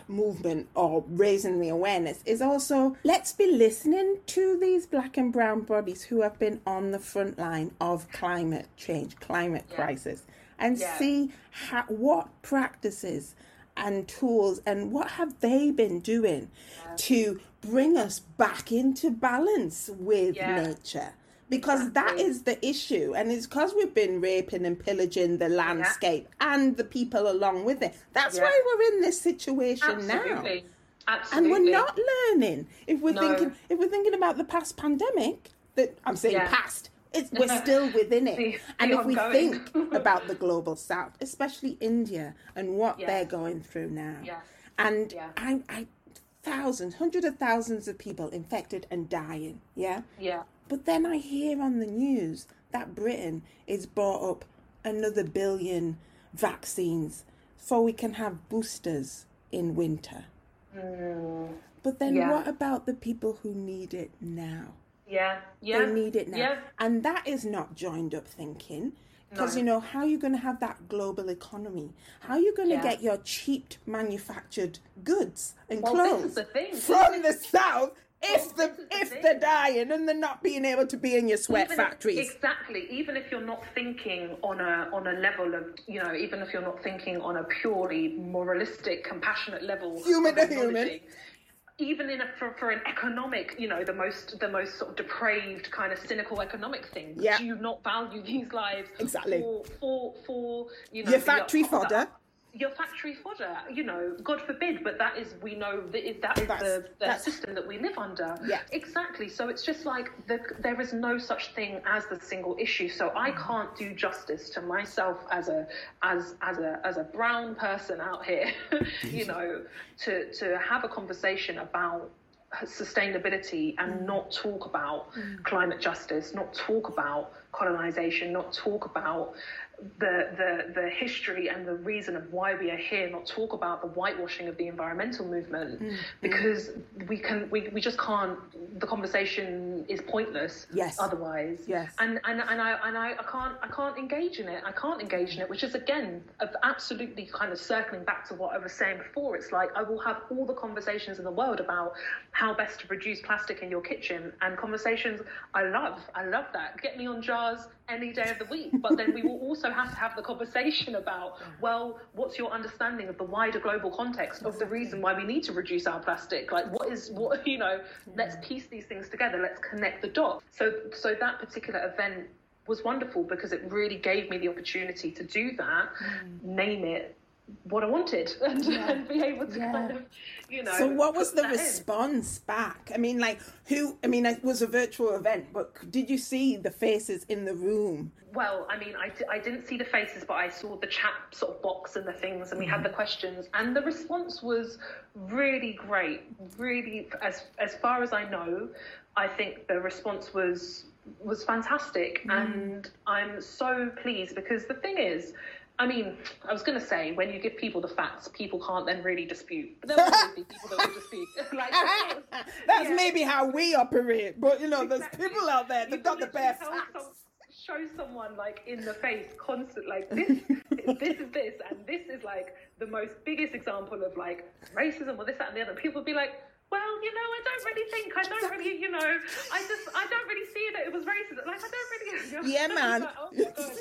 movement or raising the awareness, is also let's be listening to these black and brown bodies who have been on the front line of climate change, climate yeah. crisis, and yeah. see how, what practices and tools and what have they been doing yeah. to bring us back into balance with yeah. nature. Because exactly. that is the issue. And it's because we've been raping and pillaging the landscape yeah. and the people along with it. That's yeah. why we're in this situation Absolutely. now. Absolutely. And we're not learning. If we're no. thinking if we're thinking about the past pandemic, that I'm saying yeah. past, it's, we're still within it. the, the and if ongoing. we think about the global south, especially India and what yeah. they're going through now. Yeah. And yeah. I, I thousands, hundreds of thousands of people infected and dying. Yeah. Yeah. But then I hear on the news that Britain is bought up another billion vaccines so we can have boosters in winter. Mm. But then yeah. what about the people who need it now? Yeah, yeah. They need it now. Yeah. And that is not joined up thinking. Because, no. you know, how are you going to have that global economy? How are you going to yeah. get your cheap manufactured goods and well, clothes this is the thing. from the South? If well, the if the they're dying and they're not being able to be in your sweat even factories, if, exactly. even if you're not thinking on a on a level of, you know, even if you're not thinking on a purely moralistic, compassionate level, human to human. Even in a, for, for an economic, you know, the most the most sort of depraved kind of cynical economic thing. Yeah. Do you not value these lives? Exactly. For for, for you know your factory fodder. your factory fodder, you know, God forbid, but that is, we know that is, that is that's, the, the that's, system that we live under. Yeah. Exactly. So it's just like, the, there is no such thing as the single issue. So I can't do justice to myself as a, as, as a, as a brown person out here, you know, to, to have a conversation about sustainability and not talk about mm. climate justice, not talk about colonization, not talk about the, the the history and the reason of why we are here, not talk about the whitewashing of the environmental movement, mm. because we can we, we just can't. The conversation is pointless. Yes. Otherwise. Yes. And and and I and I, I can't I can't engage in it. I can't engage in it, which is again absolutely kind of circling back to what I was saying before. It's like I will have all the conversations in the world about how best to reduce plastic in your kitchen, and conversations I love. I love that. Get me on jars any day of the week, but then we will also have to have the conversation about, well, what's your understanding of the wider global context of the reason why we need to reduce our plastic? Like, what is, what, you know, let's piece these things together, let's connect the dots. So, so that particular event was wonderful because it really gave me the opportunity to do that, mm. name it what I wanted, and, yeah. and be able to yeah. kind of, you know. So what was the response in. back? I mean, like, who, I mean, it was a virtual event, but did you see the faces in the room? Well, I mean, I, I didn't see the faces, but I saw the chat sort of box and the things, and we had the questions, and the response was really great. Really, as as far as I know, I think the response was was fantastic, mm. and I'm so pleased, because the thing is, I mean, I was going to say, when you give people the facts, people can't then really dispute. But there will always be people that will dispute. like, That's yeah. maybe how we operate. But, you know, exactly. There's people out there that got the bare facts. Some, show someone, like, in the face, constant, like, this, this is this, and this is, like, the most biggest example of, like, racism or this, that, and the other. People would be like, well, you know, I don't really think, I don't really, you know, I just, I don't really see that it was racism. Like, I don't really. You know, yeah, man. Like, oh, my God.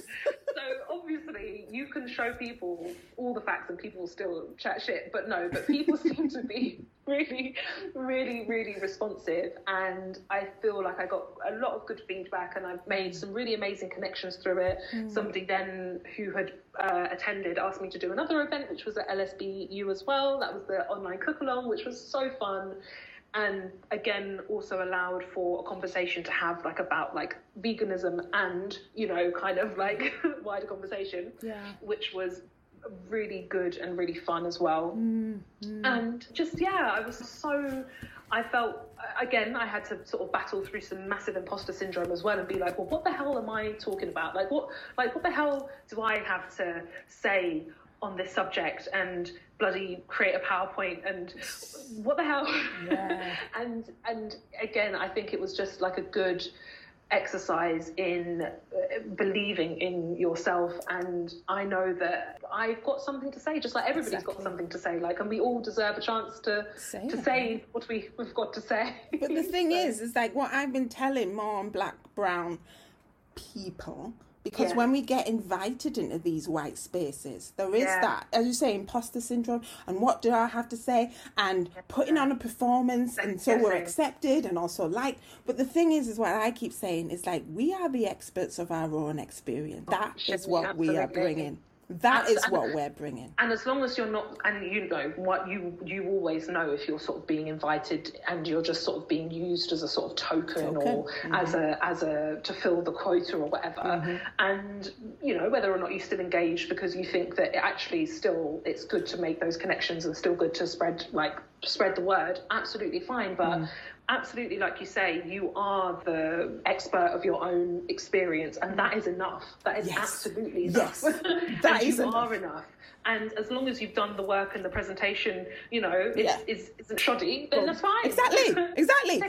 So, obviously, you can show people all the facts and people still chat shit. But no, but people seem to be really, really, really responsive. And I feel like I got a lot of good feedback, and I've made some really amazing connections through it. Mm. Somebody then who had uh, attended asked me to do another event, which was at L S B U as well. That was the online cook-along, which was so fun. And again, also allowed for a conversation to have, like, about, like, veganism and, you know, kind of like wider conversation, yeah. which was really good and really fun as well. Mm, mm. And just, yeah, I was so, I felt, again, I had to sort of battle through some massive imposter syndrome as well, and be like, well, what the hell am I talking about? Like, what, like, what the hell do I have to say on this subject, and bloody create a PowerPoint, and what the hell? Yeah. and and again, I think it was just like a good exercise in believing in yourself, and I know that I've got something to say, just like everybody's exactly. got something to say, like, and we all deserve a chance to say to it. say what we we've got to say. But the thing so. is, is like what I've been telling more on Black, Brown people. Because yeah. when we get invited into these white spaces, there is yeah. that, as you say, imposter syndrome, and what do I have to say, and putting on a performance, and so we're accepted and also liked. But the thing is, is what I keep saying is, like, we are the experts of our own experience. Oh, that is what absolutely. we are bringing. That That's, is what and, we're bringing. And as long as you're not, and you know, what you you always know if you're sort of being invited and you're just sort of being used as a sort of token, token. or mm-hmm. as a, as a, to fill the quota or whatever. Mm-hmm. And, you know, whether or not you still engage because you think that it actually still, it's good to make those connections and still good to spread, like, spread the word, absolutely fine. But mm. absolutely, like you say, you are the expert of your own experience, and that is enough. That is yes. absolutely enough. Yes. That is you enough. Are enough. And as long as you've done the work and the presentation, you know, it's, yeah. it's, isn't shoddy, then well, that's fine. Exactly, exactly.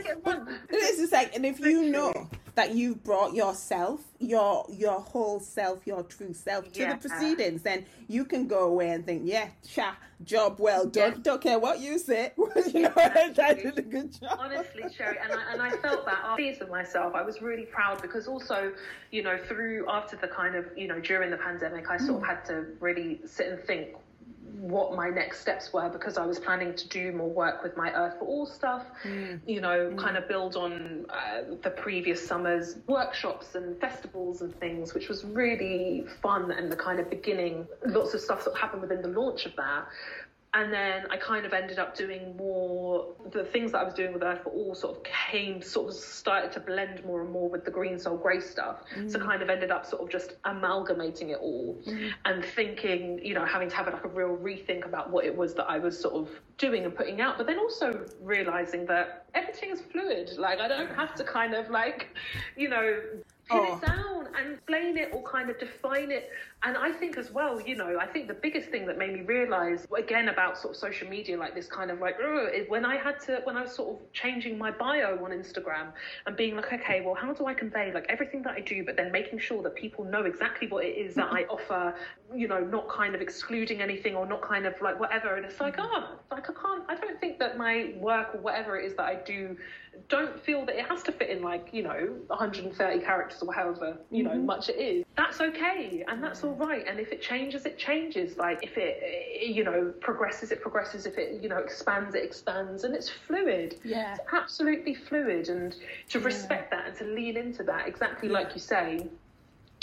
This is like, and if you know that you've brought yourself, your your whole self, your true self to yeah. the proceedings, then you can go away and think, yeah, cha, job well done. Yeah. Don't care what you say. You know, I did a good job. Honestly, Sheree, and I, and I felt that. I'm pleased with myself. I was really proud because also, you know, through after the kind of, you know, during the pandemic, I sort mm. of had to really sit and think, what my next steps were, because I was planning to do more work with my Earth for All stuff, mm. you know, mm. kind of build on uh, the previous summer's workshops and festivals and things, which was really fun, and the kind of beginning, lots of stuff that happened within the launch of that. And then I kind of ended up doing more, the things that I was doing with Earth for All sort of came, sort of started to blend more and more with the Green Soul Grace stuff. Mm. So kind of ended up sort of just amalgamating it all mm. and thinking, you know, having to have like a real rethink about what it was that I was sort of doing and putting out. But then also realizing that everything is fluid. Like, I don't have to kind of like, you know, pin oh. it down and explain it or kind of define it. And I think as well, you know, I think the biggest thing that made me realise, again, about sort of social media, like this kind of like, is when I had to, when I was sort of changing my bio on Instagram and being like, okay, well, how do I convey like everything that I do, but then making sure that people know exactly what it is that I offer, you know, not kind of excluding anything or not kind of like whatever. And it's like, oh, like I can't, I don't think that my work or whatever it is that I do, don't feel that it has to fit in like, you know, one hundred thirty characters or however, you know, mm-hmm. much it is. That's okay. And that's all right. And if it changes, it changes. Like if it, you know, progresses, it progresses. If it, you know, expands, it expands. And it's fluid. Yeah. It's absolutely fluid. And to yeah. respect that and to lean into that, exactly yeah. like you say,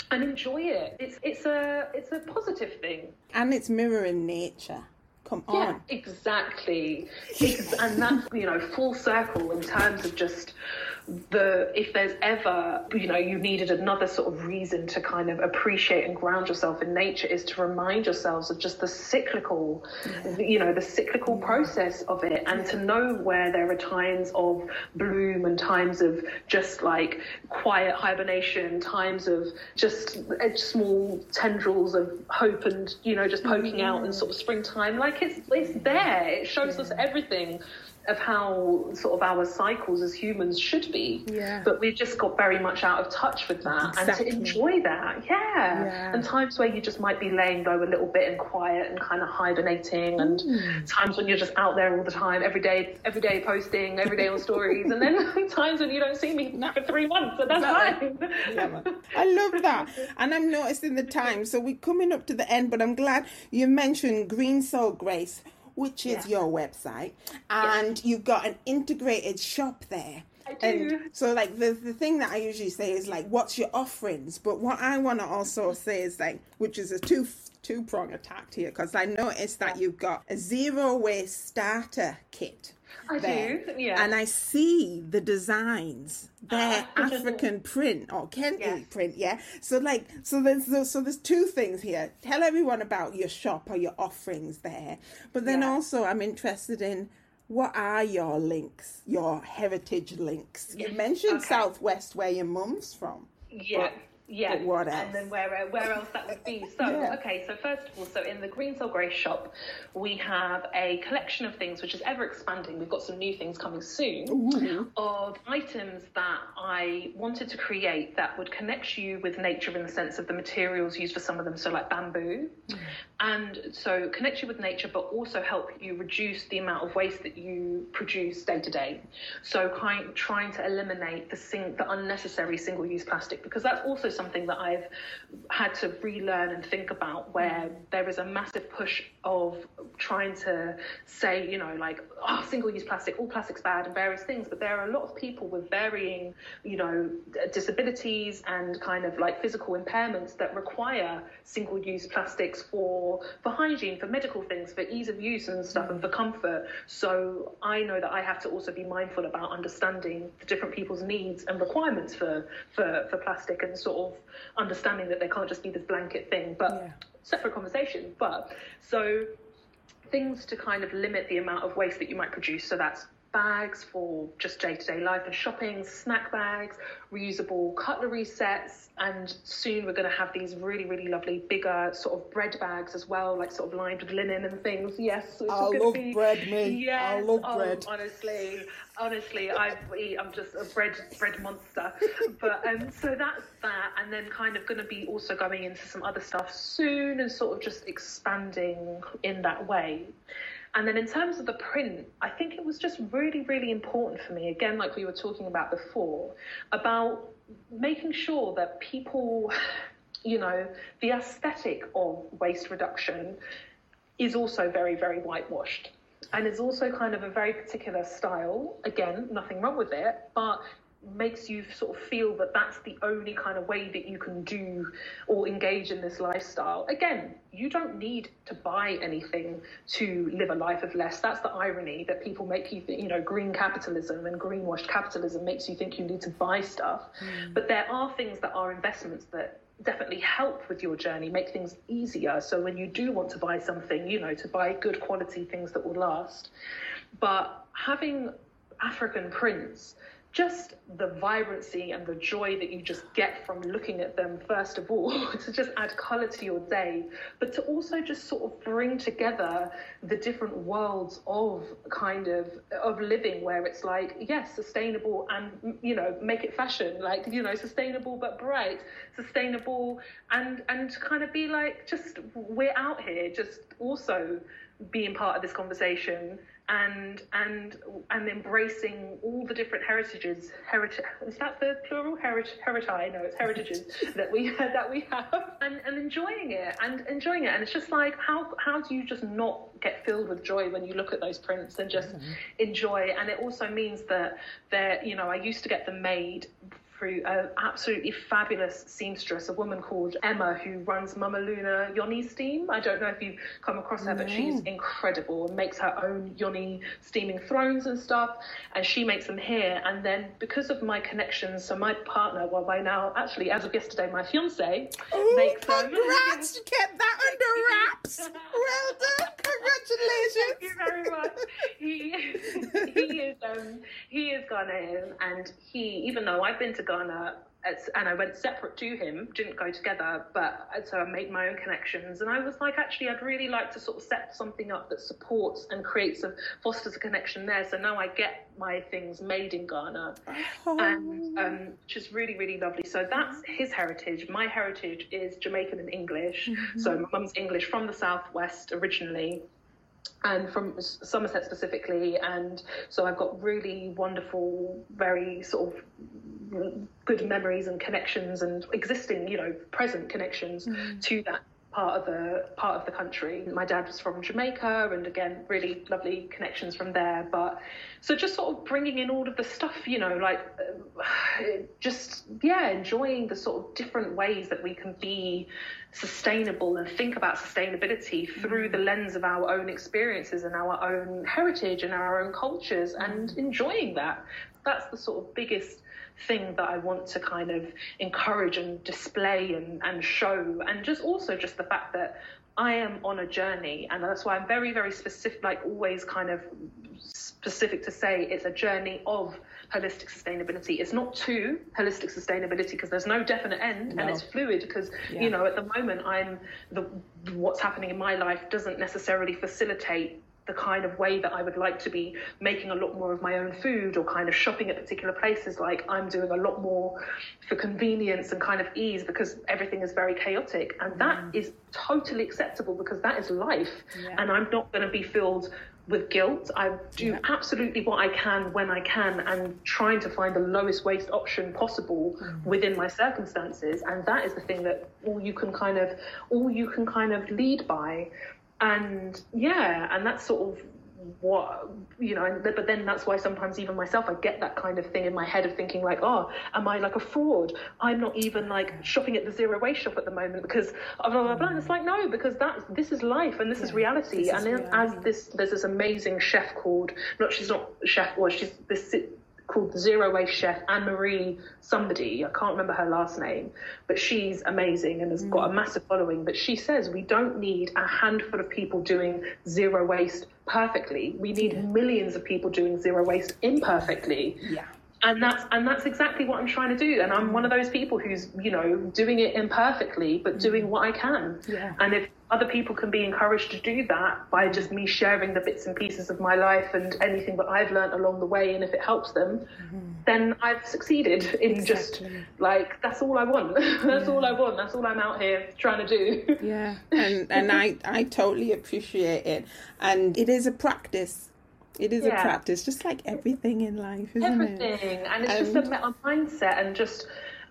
and enjoy it. It's it's a it's a positive thing. And it's mirroring nature. Come on. Yeah, exactly. And that's, you know, full circle in terms of just the, if there's ever, you know, you needed another sort of reason to kind of appreciate and ground yourself in nature, is to remind yourselves of just the cyclical, yeah. you know, the cyclical yeah. process of it, and yeah. to know where there are times of bloom and times of just like quiet hibernation, times of just small tendrils of hope and, you know, just poking mm-hmm. out in sort of springtime. Like it's, it's there. It shows yeah. us everything of how sort of our cycles as humans should be, yeah. but we've just got very much out of touch with that, exactly. and to enjoy that, yeah. yeah. And times where you just might be laying low a little bit and quiet and kind of hibernating, and mm. times when you're just out there all the time, every day, every day posting, every day on stories, and then times when you don't see me for three months, and that's fine. Yeah, I love that, and I'm noticing the time, so we're coming up to the end, but I'm glad you mentioned Green Soul Grace, which is yeah. your website, and yeah. you've got an integrated shop there. I do. And so like the, the thing that I usually say is like, what's your offerings? But what I want to also say is like, which is a two two prong attack here, because I noticed that you've got a zero waste starter kit. I there. do, yeah. And I see the designs, they're uh, African print or Kente yes. print, yeah. So like, so there's so there's two things here. Tell everyone about your shop or your offerings there, but then yeah. also I'm interested in what are your links, your heritage links. You mentioned okay. Southwest, where your mum's from. Yeah. But, Yeah, but what else? And then where where else that would be. So, yeah. okay, so first of all, so in the Green Soul Grace shop, we have a collection of things which is ever expanding. We've got some new things coming soon Ooh. of items that I wanted to create that would connect you with nature in the sense of the materials used for some of them, so like bamboo. Mm. And so connect you with nature, but also help you reduce the amount of waste that you produce day to day. So kind, trying to eliminate the, sing, the unnecessary single-use plastic, because that's also something that I've had to relearn and think about, where there is a massive push of trying to say, you know, like, oh, single-use plastic, all plastic's bad and various things. But there are a lot of people with varying, you know, disabilities and kind of like physical impairments that require single-use plastics for, for hygiene, for medical things, for ease of use and stuff, and for comfort. So I know that I have to also be mindful about understanding the different people's needs and requirements for, for, for plastic, and sort of understanding that they can't just be this blanket thing, but yeah. separate conversation. But so things to kind of limit the amount of waste that you might produce. So that's bags for just day-to-day life and shopping, snack bags, reusable cutlery sets, and soon we're going to have these really, really lovely bigger sort of bread bags as well, like sort of lined with linen and things. Yes, I love be... bread, me. Yes. I love oh, bread. Honestly, honestly, I eat, I'm just a bread bread monster. But um, so that's that, and then kind of going to be also going into some other stuff soon, and sort of just expanding in that way. And then in terms of the print, I think it was just really, really important for me, again, like we were talking about before, about making sure that people, you know, the aesthetic of waste reduction is also very, very whitewashed, and is also kind of a very particular style. Again, nothing wrong with it, but makes you sort of feel that that's the only kind of way that you can do or engage in this lifestyle. Again, you don't need to buy anything to live a life of less. That's the irony, that people make you think, you know, green capitalism and greenwashed capitalism makes you think you need to buy stuff. Mm. But there are things that are investments that definitely help with your journey, make things easier. So when you do want to buy something, you know, to buy good quality things that will last. But having African prints, just the vibrancy and the joy that you just get from looking at them, first of all, to just add colour to your day, but to also just sort of bring together the different worlds of kind of of living, where it's like, yes, sustainable and, you know, make it fashion, like, you know, sustainable but bright, sustainable and and to kind of be like, just, we're out here just also being part of this conversation. And and and embracing all the different heritages, heritage is that the plural? Heritage, heritage. No, it's heritages that we that we have, and, and enjoying it, and enjoying it. And it's just like, how how do you just not get filled with joy when you look at those prints and just mm-hmm. enjoy? And it also means that they're, you know, I used to get them made through an absolutely fabulous seamstress, a woman called Emma, who runs Mama Luna Yoni Steam. I don't know if you've come across her, mm. but she's incredible and makes her own Yoni steaming thrones and stuff. And she makes them here. And then because of my connections, so my partner, well, by now, actually, as of yesterday, my fiancé, Ooh, makes them. Congrats! You kept that under wraps! Well done! Congratulations! Thank you very much. He, he, is, um, he is Ghanaian, and he, even though I've been to Ghana, and I went separate to him, didn't go together, but so I made my own connections, and I was like, actually, I'd really like to sort of set something up that supports and creates a fosters a connection there. So now I get my things made in Ghana, oh. and um, which is really, really lovely. So that's his heritage. My heritage is Jamaican and English. Mm-hmm. So my mum's English from the southwest originally, and from Somerset specifically, and so I've got really wonderful, very sort of good memories and connections, and existing, you know, present connections mm. to that part of the part of the country. My dad was from Jamaica, and again, really lovely connections from there. But so just sort of bringing in all of the stuff, you know, like just, yeah, enjoying the sort of different ways that we can be sustainable and think about sustainability through the lens of our own experiences and our own heritage and our own cultures, and enjoying that. That's the sort of biggest thing that I want to kind of encourage and display and, and show, and just also just the fact that I am on a journey, and that's why I'm very, very specific, like always kind of specific to say it's a journey of holistic sustainability. It's not to holistic sustainability, because there's no definite end, no. and it's fluid, because yeah. you know, at the moment I'm the what's happening in my life doesn't necessarily facilitate the kind of way that I would like to be making a lot more of my own food, or kind of shopping at particular places. Like, I'm doing a lot more for convenience and kind of ease, because everything is very chaotic, and that mm. is totally acceptable, because that is life, yeah. and I'm not going to be filled with guilt. I do yeah. absolutely what I can when I can, and trying to find the lowest waste option possible mm. within my circumstances, and that is the thing that all you can kind of all you can kind of lead by. And yeah, and that's sort of what, you know, but then that's why sometimes even myself, I get that kind of thing in my head of thinking like, oh, am I like a fraud? I'm not even like shopping at the zero waste shop at the moment because blah, blah, blah, blah. And it's like, no, because that's, this is life, and this yeah, is reality. This is and reality. As this, there's this amazing chef called, not, she's not chef, well, she's this called Zero Waste Chef, Anne-Marie somebody, I can't remember her last name, but she's amazing and has mm. got a massive following. But she says we don't need a handful of people doing zero waste perfectly. We need yeah. millions of people doing zero waste imperfectly. Yeah. And that's and that's exactly what I'm trying to do. And I'm one of those people who's, you know, doing it imperfectly, but doing what I can. Yeah. And if other people can be encouraged to do that by just me sharing the bits and pieces of my life and anything that I've learned along the way, and if it helps them, mm-hmm. then I've succeeded in exactly. just like, that's all I want. that's yeah. all I want. That's all I'm out here trying to do. Yeah. And and I, I totally appreciate it. And it is a practice. It is yeah. a practice, just like everything in life, isn't everything. it? Everything. And it's um, just a mindset, and just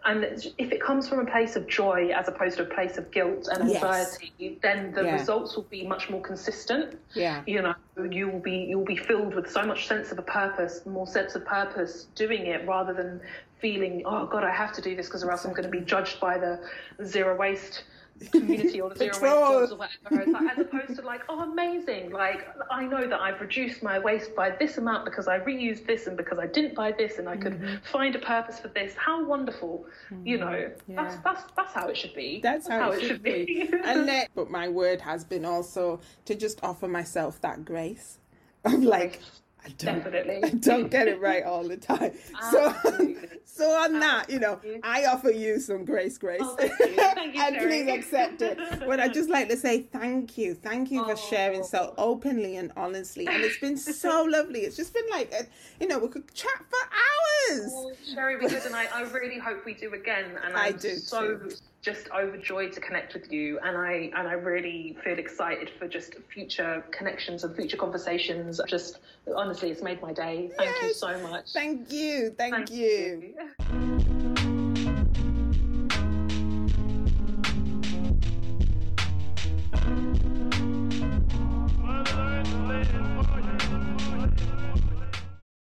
And if it comes from a place of joy as opposed to a place of guilt and anxiety, yes. then the yeah. results will be much more consistent. Yeah, you know, you will be you'll be filled with so much sense of a purpose, more sense of purpose doing it rather than feeling, oh God, I have to do this because or else I'm going to be judged by the zero waste community or the zero waste or whatever. It's like, as opposed to like, oh, amazing! Like I know that I've reduced my waste by this amount because I reused this and because I didn't buy this and I could mm-hmm. find a purpose for this. How wonderful! Mm-hmm. You know, yeah. that's that's that's how it should be. That's, that's how, how it should, should be. be. And that, but my word has been also to just offer myself that grace of like. I don't, Definitely. I don't get it right all the time. so, so on Absolutely. that, you know, I offer you some grace, Grace. Oh, thank you. Thank you, and Sheree. Please accept it. But I'd just like to say thank you. Thank you oh. for sharing so openly and honestly. And it's been so lovely. It's just been like, you know, we could chat for hours. Oh, Sheree, we did, and I, I really hope we do again. And I'm I do so too. just overjoyed to connect with you, and I and I really feel excited for just future connections and future conversations. Just honestly, it's made my day. Thank yes. you so much. Thank you. Thank, Thank you. you.